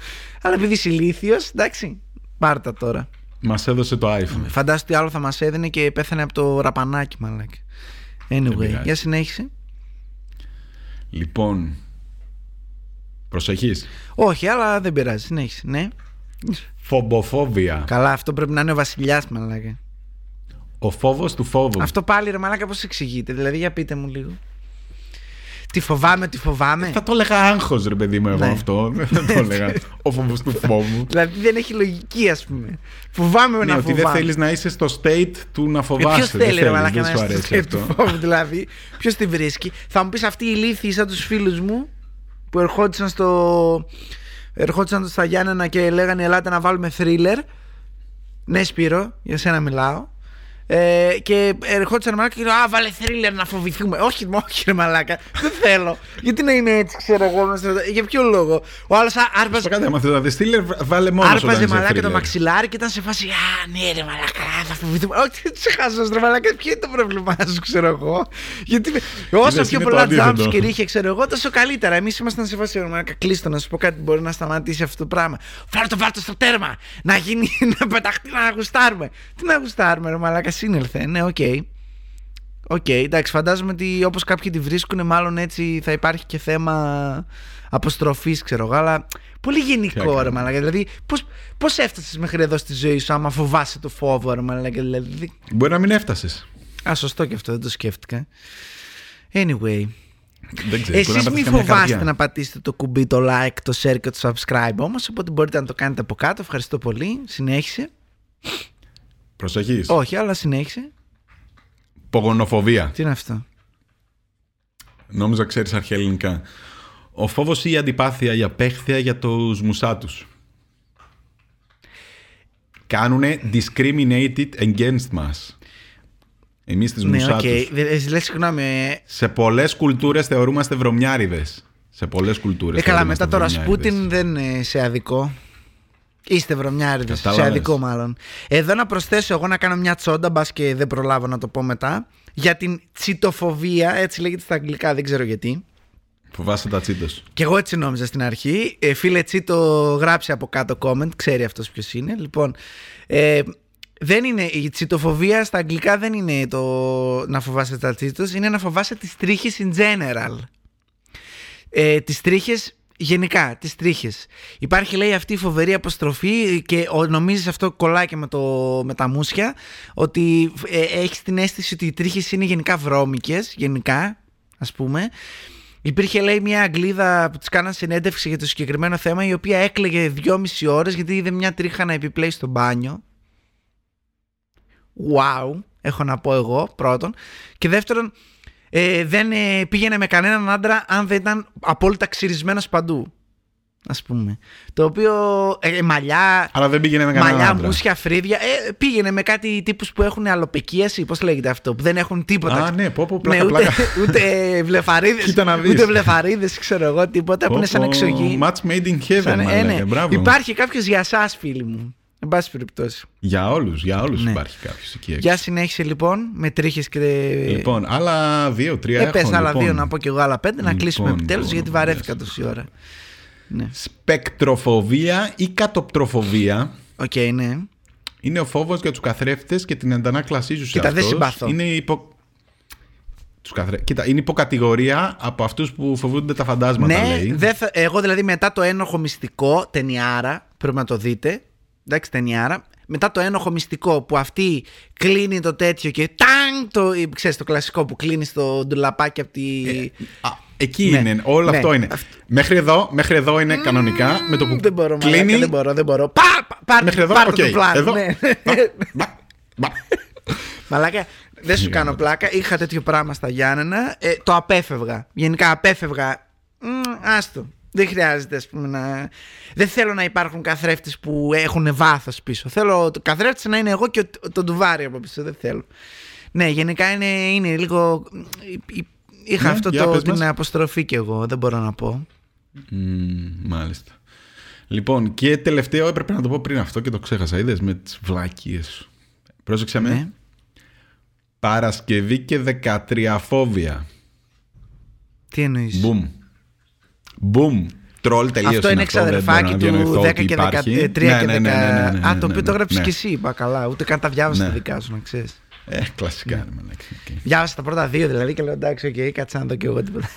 Αλλά επειδή είσαι ηλίθιος, εντάξει, πάρτα τώρα. Μας έδωσε το iPhone. Φαντάζομαι τι άλλο θα μας έδινε και πέθανε από το ραπανάκι, μαλάκι. Anyway, για συνέχιση. Λοιπόν. Προσεχείς. Όχι, αλλά δεν πειράζει. Συνέχιση, ναι. Φομποφόβια. Καλά, αυτό πρέπει να είναι ο βασιλιάς, μαλάκι. Ο φόβος του φόβου. Αυτό πάλι, ρε μαλάκα, πώς εξηγείται? Δηλαδή, για πείτε μου λίγο. Τι φοβάμαι. Θα το έλεγα άγχος, ρε παιδί μου, εγώ αυτό. Δεν θα το έλεγα ο φόβος του φόβου. Δηλαδή δεν έχει λογική, ας πούμε. Φοβάμαι να φοβάμαι. Ότι δεν θέλεις να είσαι στο state του να φοβάσαι. Ποιος θέλει, ρε μαλάκα, να είσαι στο state του φόβου, δηλαδή. Ποιος τη βρίσκει? Θα μου πεις αυτοί οι λύθοι σαν τους φίλους μου που ερχόντουσαν στα Γιάννενα και λέγανε ελάτε να βάλουμε thriller. Ναι, Σπύρο, για σένα μιλάω. Και ερχόντουσαν μαλάκα και λέω α, βάλε thriller να φοβηθούμε. Όχι, όχι, ρε μαλάκα, δεν θέλω. Γιατί να είναι έτσι, ξέρω εγώ? Για ποιο λόγο? Ο άλλος άρπαζε. Κάτι άμα θέλετε thriller, βάλε μόνος. Άρπαζε μαλάκα το μαξιλάρι και ήταν σε φάση α, ναι, ρε μαλάκα, θα φοβηθούμε. Όχι, δεν τους χάσω, ρε μαλάκα, ποιο είναι το πρόβλημά σου, ξέρω εγώ? Γιατί όσο πιο πολλά jumps και ρίχε, ξέρω εγώ, τόσο καλύτερα. Εμείς ήμασταν σε φάση, ρε μαλάκα, κλείστο να σου πω κάτι, μπορεί να σταματήσει αυτό το πράγμα. Φάρτο στο τέρμα, να γίνει, να πεταχτεί, να γουστάρουμε. Τι να γουστάρουμε, ρε μαλάκα? Σύνελθε, ναι, οκ, εντάξει, φαντάζομαι ότι όπως κάποιοι τη βρίσκουν, μάλλον έτσι θα υπάρχει και θέμα αποστροφής, ξέρω εγώ, αλλά πολύ γενικό, ρε μαλάκα. Δηλαδή, πώς έφτασες μέχρι εδώ στη ζωή σου, άμα φοβάσαι το φόβο, ρε μαλάκα? Δηλαδή... Μπορεί να μην έφτασες. Α, σωστό και αυτό, δεν το σκέφτηκα. Anyway. Εσείς μην φοβάστε να πατήσετε το κουμπί, το like, το share και το subscribe όμως, οπότε μπορείτε να το κάνετε από κάτω. Ευχαριστώ πολύ. Συνέχισε. Προσεχείς. Όχι, αλλά συνέχισε. Πογονοφοβία. Τι είναι αυτό? Νόμιζα ξέρεις αρχαία ελληνικά. Ο φόβος ή η αντιπάθεια, η απέχθεια για τους μουσάτους. Κάνουνε discriminated against μας. Εμείς τις μουσάτους. Λες, συγγνώμη. Σε πολλές κουλτούρες θεωρούμαστε βρωμιάριδες. Σε πολλές κουλτούρες. Καλά, μετά τώρα Σπούτιν δεν είναι σε αδικό. Είστε βρωμιάριδες, σε αδικό μάλλον. Εδώ να προσθέσω εγώ να κάνω μια τσόντα, μπας και δεν προλάβω να το πω μετά, για την τσιτοφοβία, έτσι λέγεται στα αγγλικά, δεν ξέρω γιατί. Φοβάσαι τα τσίτος. Κι εγώ έτσι νόμιζα στην αρχή. Φίλε τσίτο, γράψε από κάτω comment, ξέρει αυτός ποιος είναι. Λοιπόν, δεν είναι, η τσιτοφοβία στα αγγλικά δεν είναι το να φοβάσαι τα τσίτος, είναι να φοβάσαι τις τρίχες in general. Τις τρίχες... Γενικά, τις τρίχες. Υπάρχει, λέει, αυτή η φοβερή αποστροφή και νομίζεις αυτό κολλάει και με τα μούσια, ότι έχεις την αίσθηση ότι οι τρίχες είναι γενικά βρώμικες, γενικά, ας πούμε. Υπήρχε, λέει, μια Αγγλίδα που της κάναν συνέντευξη για το συγκεκριμένο θέμα, η οποία έκλαιγε 2,5 ώρες γιατί είδε μια τρίχα να επιπλέει στο μπάνιο. Wow, έχω να πω εγώ, πρώτον. Και δεύτερον, δεν πήγαινε με κανέναν άντρα αν δεν ήταν απόλυτα ξυρισμένος παντού, ας πούμε. Το οποίο μαλλιά, αλλά δεν πήγαινε με κανέναν μαλλιά, άντρα. Μουσια, φρύδια, πήγαινε με κάτι τύπους που έχουν αλλοπεκίαση. Πώς λέγεται αυτό? Που δεν έχουν τίποτα. Α, ναι, πλάκα, ναι, ούτε βλεφαρίδες. Ούτε βλεφαρίδες, ξέρω εγώ, τίποτα. Που είναι σαν εξωγήινοι. Match made in heaven, ναι. Υπάρχει κάποιος για εσάς, φίλοι μου. Εν πάση περιπτώσει. Για όλους ναι. Υπάρχει κάποιος εκεί έξω. Για συνέχισε λοιπόν με τρίχες και... Λοιπόν, άλλα 2-3 έχω. Πες άλλα 2 να πω και εγώ άλλα 5, να κλείσουμε επιτέλους γιατί βαρέθηκα τόση ώρα. Ναι. Σπεκτροφοβία ή κατοπτροφοβία. Οκ, ναι. Είναι ο φόβος για τους καθρέφτες και την αντανάκλασή τους σε αυτούς. Κοίτα, δεν συμπαθώ. Κοίτα, είναι υποκατηγορία από αυτούς που φοβούνται τα φαντάσματα, ναι, λέει. Εγώ δηλαδή μετά το ένοχο μυστικό, ταινιάρα, πρέπει να το δείτε. Εντάξει, ταινιάρα. Μετά το ένοχο μυστικό που αυτή κλείνει το τέτοιο και τάγκ, ξέρεις το κλασικό που κλείνει στο ντουλαπάκι από τη... εκεί, ναι, είναι, όλο, ναι, αυτό είναι. Μέχρι εδώ είναι κανονικά. Με το που δεν μπορώ, κλείνει... μαλάκα, δεν μπορώ. Πάρ' okay, το πλάνο. Εδώ... Ναι. Μαλάκα, δεν σου κάνω πλάκα. Είχα τέτοιο πράγμα στα Γιάννενα. Το απέφευγα. Γενικά απέφευγα. Άστο. Δεν χρειάζεται, ας πούμε, να... Δεν θέλω να υπάρχουν καθρέφτες που έχουν βάθος πίσω. Θέλω το καθρέφτης να είναι εγώ και το ντουβάρι από πίσω. Δεν θέλω. Ναι, γενικά είναι λίγο... Είχα, ναι, αυτό την αποστροφή κι εγώ. Δεν μπορώ να πω. Μάλιστα. Λοιπόν, και τελευταίο έπρεπε να το πω πριν αυτό και το ξέχασα. Είδες με τις βλακίες σου. Πρόσεξε με. Ναι. Παρασκευή και 13 φόβια. Τι εννοείς? Μπουμ. Τρόλ τελείως. Αυτό είναι εξαδερφάκι του 10 και 13 και 10. Α, το οποίο το έγραψες κι εσύ, μπακαλά. Ούτε καν τα διάβασα τα δικά σου, να ξέρεις. Κλασικά. Διάβασα τα πρώτα δύο δηλαδή και λέω εντάξει, οκ, κάτσα να δω κι εγώ τίποτα.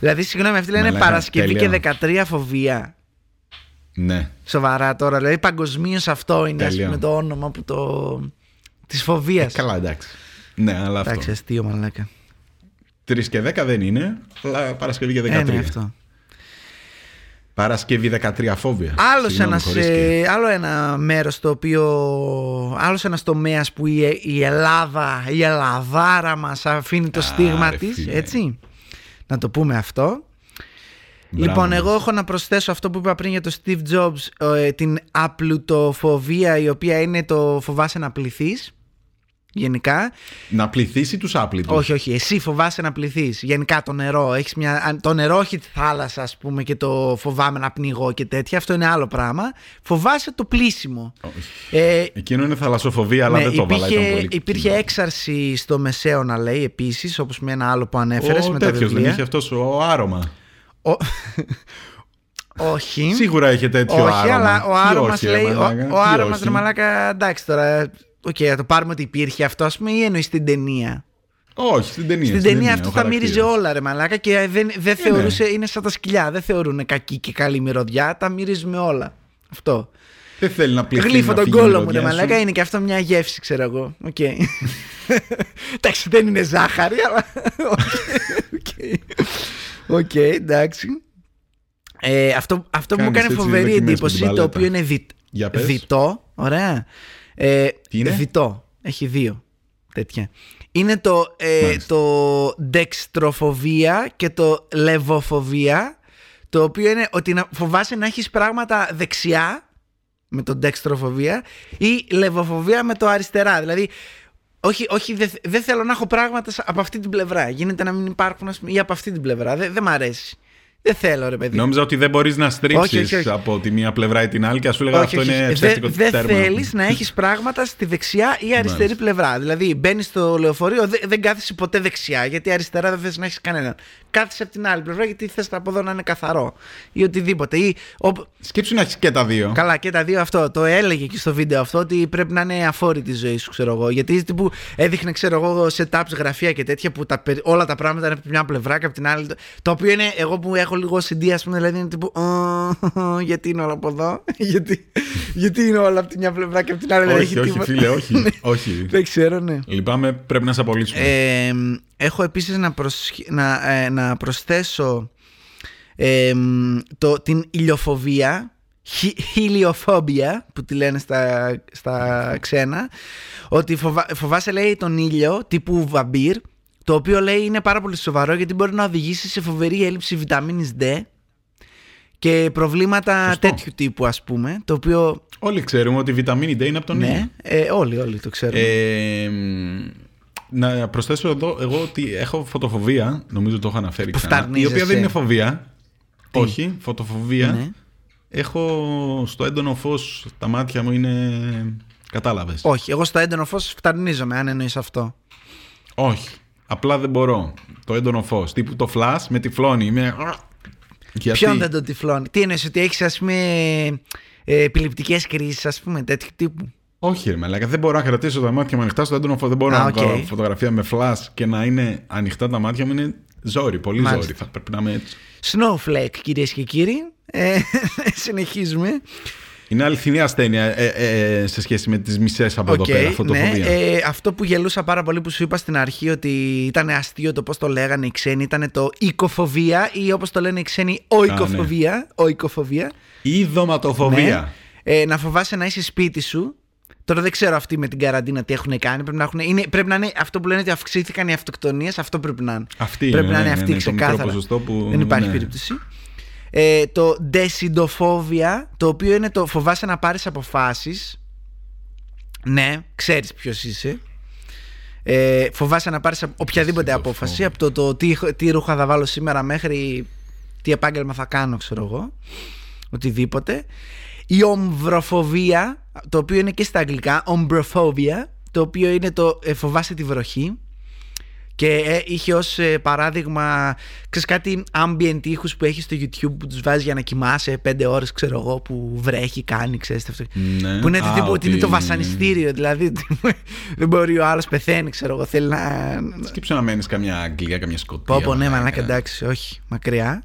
Δηλαδή, συγγνώμη, αυτοί λένε Παρασκευή και 13 φοβία. Ναι. Σοβαρά τώρα. Δηλαδή, παγκοσμίως αυτό είναι, ας πούμε, το όνομα της φοβίας. Καλά, εντάξει. Ναι, αλλά αυτό. Εντάξει, αστείο, μαλάκα. 3 και 10 δεν είναι, αλλά Παρασκευή και 13. Είναι αυτό. Παρασκευή 13 φόβια. Άλλο ένα μέρος το οποίο. Άλλος ένας τομέας που η Ελλάδα, η Ελλαδάρα μας αφήνει το στίγμα της. Έτσι. Να το πούμε αυτό. Μπράβο. Λοιπόν, εγώ έχω να προσθέσω αυτό που είπα πριν για τον Steve Jobs, την απλουτοφοβία, η οποία είναι το φοβάσαι να πληθείς. Γενικά. Να πληθείς ή τους άπλητους? Όχι, εσύ φοβάσαι να πληθείς. Γενικά το νερό. Έχεις το νερό, όχι τη θάλασσα, ας πούμε, και το φοβάμαι να πνιγώ και τέτοια. Αυτό είναι άλλο πράγμα. Φοβάσαι το πλήσιμο. Εκείνο είναι θαλασσοφοβία, αλλά ναι, δεν το βάλα. Υπήρχε έξαρση στο Μεσαίωνα, λέει, επίσης, όπως με ένα άλλο που ανέφερες. Ο τέτοιος δεν είχε αυτός ο άρωμα? Όχι. Σίγουρα είχε τέτοιο άρωμα. Όχι, αλλά ο άρωμας λέει. Ο άρωμας, ρε μαλάκα, εντάξει τώρα. Οκ, okay, να το πάρουμε ότι υπήρχε αυτό, ας πούμε, ή εννοείς στην ταινία? Όχι, στην ταινία. Στην ταινία αυτό θα μύριζε όλα, ρε μαλάκα, και δεν θεωρούσε. Είναι σαν τα σκυλιά, δεν θεωρούν κακή και καλή μυρωδιά, τα μυρίζουμε όλα. Αυτό. Δεν θέλει να πληθύνει. Γλύφω τον κόλο μου, ρε μαλάκα, είναι και αυτό μια γεύση, ξέρω εγώ. Οκ. Εντάξει, δεν είναι ζάχαρη, αλλά. Οκ, εντάξει. Αυτό που μου κάνει φοβερή εντύπωση, το οποίο είναι διτό, ωραία. Διτό, έχει δύο τέτοια. Είναι το ντεξτροφοβία και το λεβοφοβία. Το οποίο είναι ότι φοβάσαι να έχεις πράγματα δεξιά, με το ντεξτροφοβία, ή λεβοφοβία με το αριστερά. Δηλαδή όχι, δεν θέλω να έχω πράγματα από αυτή την πλευρά. Γίνεται να μην υπάρχουν, ας πούμε, ή από αυτή την πλευρά. Δεν μ' αρέσει. Δεν θέλω, ρε παιδί. Νόμιζα ότι δεν μπορείς να στρίψεις από τη μία πλευρά ή την άλλη και ας σου λέγα αυτό είναι ψεύτικο τέρμα. Δεν θέλεις να έχεις πράγματα στη δεξιά ή αριστερή πλευρά. Δηλαδή μπαίνεις στο λεωφορείο, δεν κάθεσαι ποτέ δεξιά, γιατί αριστερά δεν θες να έχεις κανέναν. Κάθεσαι από την άλλη πλευρά γιατί θες από εδώ να είναι καθαρό ή οτιδήποτε. Σκέψου να έχεις και τα δύο. Καλά, και τα δύο αυτό. Το έλεγε και στο βίντεο αυτό ότι πρέπει να είναι αφόρητη η ζωή σου, ξέρω εγώ. Γιατί τύπου έδειχνε, ξέρω εγώ, setups, γραφεία και τέτοια που όλα τα πράγματα είναι από τη μια πλευρά και από την άλλη. Το οποίο είναι εγώ που έχω λίγο CD, ας πούμε, δηλαδή είναι τύπου γιατί είναι όλα από εδώ, γιατί είναι όλα από τη μια πλευρά και από την άλλη. Όχι φίλε, όχι. Δεν ξέρω, ναι. Λυπάμαι, πρέπει να σε απολύσουμε. Έχω επίσης να προσθέσω την ηλιοφοβία, χιλιοφόμπια που τη λένε στα ξένα, ότι φοβάσαι, λέει, τον ήλιο τύπου βαμπύρ. Το οποίο, λέει, είναι πάρα πολύ σοβαρό γιατί μπορεί να οδηγήσει σε φοβερή έλλειψη βιταμίνης D και προβλήματα τέτοιου τύπου, ας πούμε. Το οποίο... Όλοι ξέρουμε ότι η βιταμίνη D είναι από τον ήλιο. Ναι, όλοι το ξέρουμε. Να προσθέσω εδώ εγώ ότι έχω φωτοφοβία, νομίζω το έχω αναφέρει ξανά, η οποία δεν είναι φοβία. Όχι, φωτοφοβία. Ναι. Έχω στο έντονο φως, τα μάτια μου είναι... Κατάλαβες? Όχι, εγώ στο έντονο φως φταρνίζομαι, αν εννοείς αυτό. Όχι. Απλά δεν μπορώ. Το έντονο φως. Τύπου το φλας με τυφλώνει. Γιατί... Ποιον δεν το τυφλώνει? Τι εννοείς, ότι έχεις, ας πούμε, επιληπτικές κρίσεις, ας πούμε, τέτοιου τύπου? Όχι, ρε μαλάκα. Δεν μπορώ να κρατήσω τα μάτια μου ανοιχτά στο έντονο φως. Δεν μπορώ να κάνω φωτογραφία με φλας και να είναι ανοιχτά τα μάτια μου. Είναι ζόρι, πολύ ζόρι. Θα πρέπει να είμαι έτσι. Snowflake, κυρίες και κύριοι. Συνεχίζουμε. Είναι αληθινή ασθένεια σε σχέση με τις μισές από εδώ πέρα, φωτοφοβία. Αυτό που γελούσα πάρα πολύ που σου είπα στην αρχή, ότι ήταν αστείο το πώς το λέγανε οι ξένοι, ήταν το οικοφοβία ή όπως το λένε οι ξένοι, οικοφοβία. Ή δωματοφοβία. Ναι. Να φοβάσαι να είσαι σπίτι σου. Τώρα δεν ξέρω αυτοί με την καραντίνα τι έχουν κάνει. Πρέπει να είναι αυτό που λένε ότι αυξήθηκαν οι αυτοκτονίες. Αυτό πρέπει να είναι. Αυτή ξεκάθαρα. Δεν υπάρχει περίπτωση. Το ντεσιντοφόβια, το οποίο είναι το φοβάσαι να πάρεις αποφάσεις. Ναι, ξέρεις ποιος είσαι. Φοβάσαι να πάρεις οποιαδήποτε απόφαση, από το τι ρούχα θα βάλω σήμερα μέχρι τι επάγγελμα θα κάνω, ξέρω εγώ, οτιδήποτε. Η ομβροφοβία, το οποίο είναι και στα αγγλικά, ομβροφόβια, το οποίο είναι το φοβάσαι τη βροχή. Και είχε ως παράδειγμα, ξέρεις, κάτι ambient ήχους που έχει στο YouTube που τους βάζει για να κοιμάσαι 5 ώρες, ξέρω εγώ, που βρέχει, κάνει, ξέρεις αυτό. Ναι. Που είναι, ότι είναι το βασανιστήριο, δηλαδή δεν μπορεί ο άλλος, πεθαίνει, ξέρω εγώ, θέλει να... Σκέψω να μένεις καμιά Αγγλία, καμιά Σκοτία. Πω, ναι, μαλάκα, εντάξει, όχι, μακριά.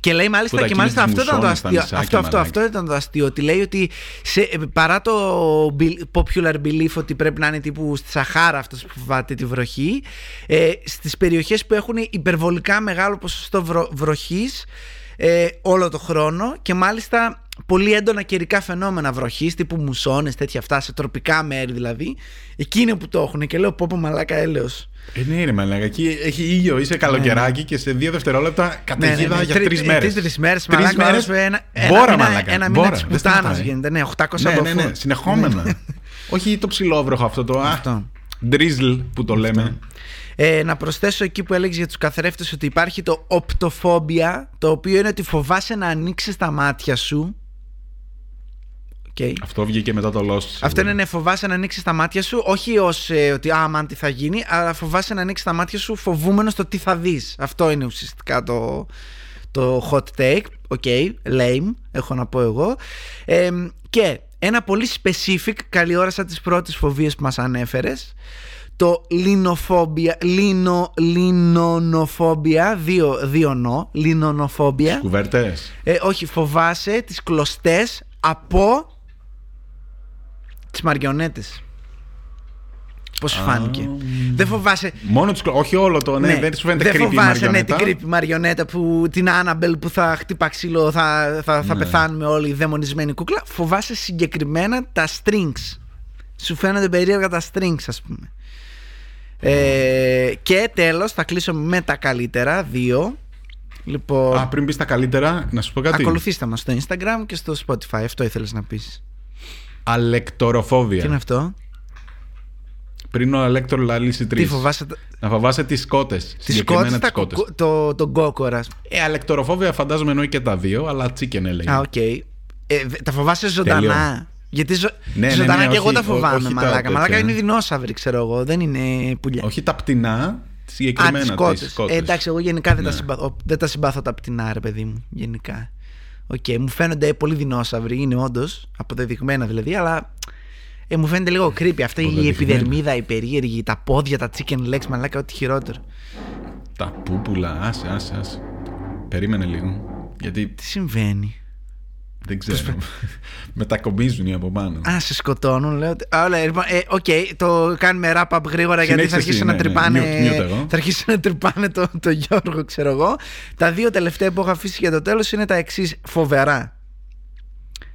Και λέει μάλιστα, και μάλιστα αυτό ήταν το αστείο. Αυτό ήταν το αστείο. Ότι λέει ότι παρά το popular belief ότι πρέπει να είναι τύπου στη Σαχάρα αυτός που φοβάται τη βροχή, στις περιοχές που έχουν υπερβολικά μεγάλο ποσοστό βροχής όλο το χρόνο, και μάλιστα πολύ έντονα καιρικά φαινόμενα βροχής, τύπου μουσώνες, τέτοια αυτά, σε τροπικά μέρη δηλαδή, εκείνοι που το έχουν. Και λέω, πω, μαλάκα, έλεος. Ναι, ρε μαλάκα, εκεί έχει ήλιο, είσαι καλοκαιράκι και σε 2 δευτερόλεπτα καταιγίδα για 3 μέρες. 3 μέρες, μαλάκα. Μπόρα, μαλάκα. Ένα μήνα της πουτάνας γίνεται, ναι, 800 από φούρ. Ναι, συνεχόμενα. Όχι το ψηλόβροχο αυτό το drizzle που το λέμε. Να προσθέσω εκεί που έλεγες για τους καθρέφτες ότι υπάρχει το οπτοφόμπια, το οποίο είναι ότι φοβάσαι να ανοίξεις τα μάτια σου. Okay. Αυτό βγήκε μετά το Lost. Αυτό είναι, φοβάσαι να ανοίξεις τα μάτια σου, όχι ως ότι μαν τι θα γίνει, αλλά φοβάσαι να ανοίξεις τα μάτια σου φοβούμενος το τι θα δεις. Αυτό είναι ουσιαστικά το hot take. Οκ, lame, έχω να πω εγώ. Και ένα πολύ specific, καλή ώρα σαν τις πρώτες φοβίες που μας ανέφερες, το λινονοφόμπια, λινονοφόμπια. Τις κουβέρτες. Όχι, φοβάσαι τις κλωστές από τις μαριονέτες. Πώς σου φάνηκε? Δεν φοβάσαι. Μόνο τους κλωστές, όχι όλο το. Ναι, δεν σου φαίνεται creepy η μαριονέτα. Δεν φοβάσαι την creepy μαριονέτα, που την Annabelle που θα χτύπα ξύλο, θα πεθάνουμε όλοι, η δαιμονισμένη κούκλα. Φοβάσαι συγκεκριμένα τα strings. Σου φαίνονται περίεργα τα strings, ας πούμε. Και τέλος, θα κλείσω με τα καλύτερα 2. Λοιπόν, πριν πεις τα καλύτερα, να σου πω κάτι. Ακολουθήστε μας στο Instagram και στο Spotify. Αυτό ήθελες να πεις. Αλεκτοροφόβια. Τι είναι αυτό? Πριν ο Αλέκτορ λαλήσει 3. Τι φοβάσαι? Να φοβάσαι τις σκότες. Τις σκότες. Τον κόκορα. Αλεκτοροφόβια φαντάζομαι εννοεί και τα 2, αλλά chicken έλεγε. Okay. Τα φοβάσαι ζωντανά. Τελείο. Γιατί ζωντανά και εγώ τα φοβάμαι. Μαλάκα είναι δεινόσαυροι, ξέρω εγώ. Δεν είναι πουλιά. Όχι τα πτηνά. Συγκεκριμένα τις σκότες. Εντάξει, εγώ γενικά δεν τα συμπάθω τα πτηνά, ρε παιδί μου. Γενικά. Μου φαίνονται πολύ δεινόσαυροι, είναι όντως, αποδεδειγμένα δηλαδή, αλλά μου φαίνεται λίγο creepy. Αυτή η επιδερμίδα, η περίεργη, τα πόδια, τα chicken legs, μαλάκα, ό,τι χειρότερο. Τα πούπουλα, άσε. Περίμενε λίγο. Γιατί... Τι συμβαίνει? Δεν ξέρω. Μετακομπίζουν οι από πάνω. Σε σκοτώνουν, λέω. Το κάνουμε wrap up γρήγορα, γιατί θα αρχίσει να τρυπάνε το Γιώργο, ξέρω εγώ. Τα 2 τελευταία που έχω αφήσει για το τέλος είναι τα εξής φοβερά.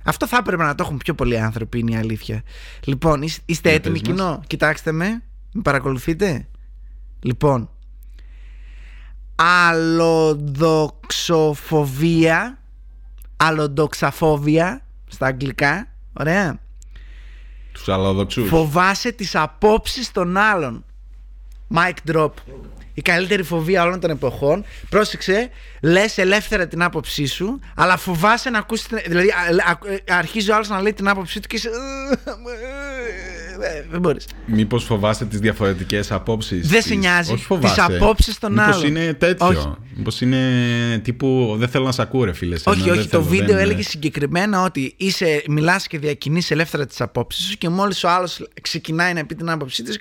Αυτό θα έπρεπε να το έχουν πιο πολλοί άνθρωποι, είναι η αλήθεια. Λοιπόν, είστε έτοιμοι, κοινό? Κοιτάξτε με, με παρακολουθείτε. Λοιπόν, αλλοδοξοφοβία. Αλλοδοξαφόβια στα αγγλικά. Ωραία. Τους αλλοδοξούς. Φοβάσαι τις απόψεις των άλλων. Mic drop. Η καλύτερη φοβία όλων των εποχών. Πρόσεξε, λες ελεύθερα την άποψή σου, αλλά φοβάσαι να ακούσεις. Δηλαδή αρχίζει ο άλλος να λέει την άποψή του και είσαι... Δεν μπορείς. Μήπως φοβάσαι τις διαφορετικές απόψεις? Δεν σε νοιάζει. Όχι, φοβάσαι τις απόψεις των άλλων. Μήπως είναι τέτοιο? Όχι. Μήπως είναι τύπου δεν θέλω να σε ακούω, ρε φίλε. Όχι, το βίντεο έλεγε συγκεκριμένα ότι μιλάς και διακινείς ελεύθερα τις απόψεις σου, και μόλις ο άλλος ξεκινάει να πει την άποψή της,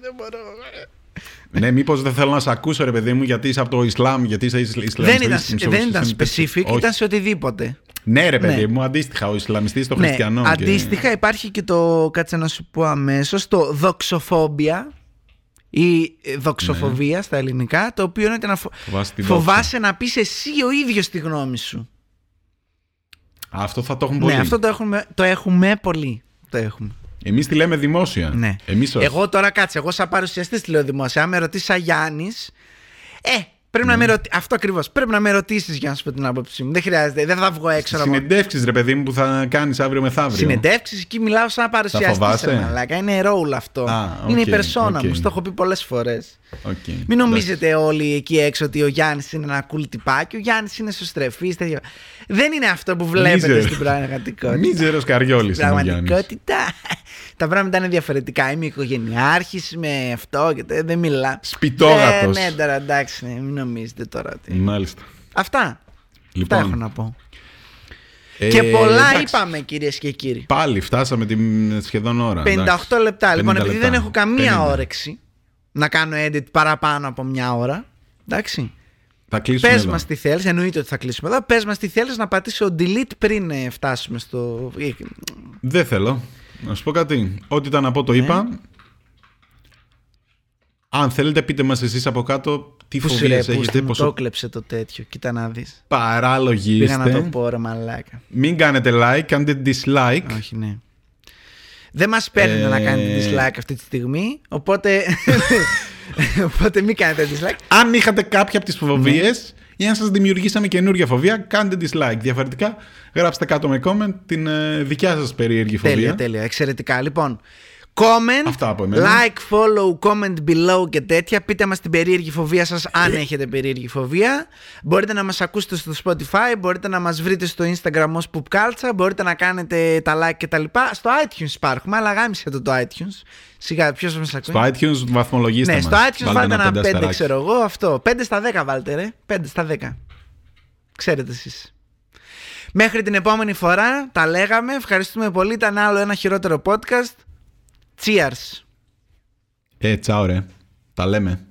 δεν μπορώ. Ναι, μήπως δεν θέλω να σε ακούσω, ρε παιδί μου, γιατί είσαι από το Ισλάμ, γιατί είσαι Ισλαμιστής. Δεν ήταν specific, ήταν σε οτιδήποτε. Ναι, ρε παιδί μου, αντίστοιχα, ο Ισλαμιστής στο χριστιανό. Αντίστοιχα υπάρχει και το, κάτσε να σου πω αμέσως, το δοξοφόμπια ή δοξοφοβία στα ελληνικά, το οποίο είναι να φοβάσαι να πεις εσύ ο ίδιος τη γνώμη σου. Αυτό θα το έχουν πολύ. Ναι, αυτό το έχουμε πολύ. Το έχουμε. Εμείς τη λέμε δημόσια. Ναι. Εγώ τώρα, κάτσε, εγώ σαν παρουσιαστής τη λέω δημόσια. Αν με ρωτήσει Γιάννης, Πρέπει να με αυτό ακριβώς. Πρέπει να με ρωτήσεις για να σου πω την άποψή μου. Δεν χρειάζεται. Δεν θα βγω έξω. Συνεντεύξεις, ρε παιδί μου, που θα κάνεις αύριο μεθαύριο. Συνεντεύξεις, εκεί μιλάω σαν παρουσιαστής. Είναι ρόλο αυτό. Okay, είναι η περσόνα μου. Το έχω πει πολλές φορές. Okay, μην νομίζετε όλοι εκεί έξω ότι ο Γιάννης είναι ένα cool τυπάκι. Ο Γιάννης είναι σωστρεφής. Δεν είναι αυτό που βλέπετε στην πραγματικότητα. Μίζερος Καριόλης. Στην πραγματικότητα τα πράγματα είναι διαφορετικά. Είμαι οικογενειάρχης, είμαι αυτό και δεν μιλάω. Σπιτόγατος. Ναι, τώρα εντάξει, μην νομίζετε τώρα ότι. Μάλιστα. Αυτά. Λοιπόν, αυτά έχω να πω. Και πολλά εντάξει, είπαμε, κυρίες και κύριοι. Πάλι φτάσαμε την σχεδόν ώρα. 58 εντάξει, λεπτά. Λοιπόν, επειδή λεπτά, δεν έχω καμία 50. Όρεξη να κάνω edit παραπάνω από μια ώρα. Εντάξει. Πες μας τι θέλεις, εννοείται ότι θα κλείσουμε εδώ. Πες μας τι θέλεις να πατήσω delete πριν φτάσουμε στο. Δεν θέλω. Να σου πω κάτι. Ό,τι ήταν να πω το είπα. Αν θέλετε, πείτε μας εσείς από κάτω τι φοβίες έχετε. Πόσο... το κλέψε το τέτοιο. Κοίτα να δεις. Παράλογοι είστε. Πήγα να το πω, ρε μαλάκα. Μην κάνετε like, κάντε dislike. Όχι, ναι. Δεν μας παίρνετε να κάνετε dislike αυτή τη στιγμή. Οπότε. Οπότε μην κάνετε dislike. Αν είχατε κάποια από τις φοβίες ή αν σας δημιουργήσαμε καινούργια φοβία, κάντε dislike. Διαφορετικά, γράψτε κάτω με comment την δικιά σας περίεργη φοβία. Τέλεια, τέλεια. Εξαιρετικά. Λοιπόν, comment, like, follow, comment below και τέτοια. Πείτε μας την περίεργη φοβία σας, αν έχετε περίεργη φοβία. Μπορείτε να μας ακούσετε στο Spotify, μπορείτε να μας βρείτε στο Instagram ως Pupcalca, μπορείτε να κάνετε τα like και τα λοιπά. Στο iTunes υπάρχουμε, αλλά γάμισε το iTunes. Σιγά, ποιος μας ακούει. Στο iTunes βαθμολογήστε μας. Ναι, στο iTunes βάλτε ένα 5, ξέρω εγώ, αυτό. 5 στα 10 βάλτε, ρε. 5 στα 10. Ξέρετε εσείς. Μέχρι την επόμενη φορά, τα λέγαμε. Ευχαριστούμε πολύ. Ήταν άλλο ένα χειρότερο podcast. Cheers. Τσάω ρε. Τα λέμε.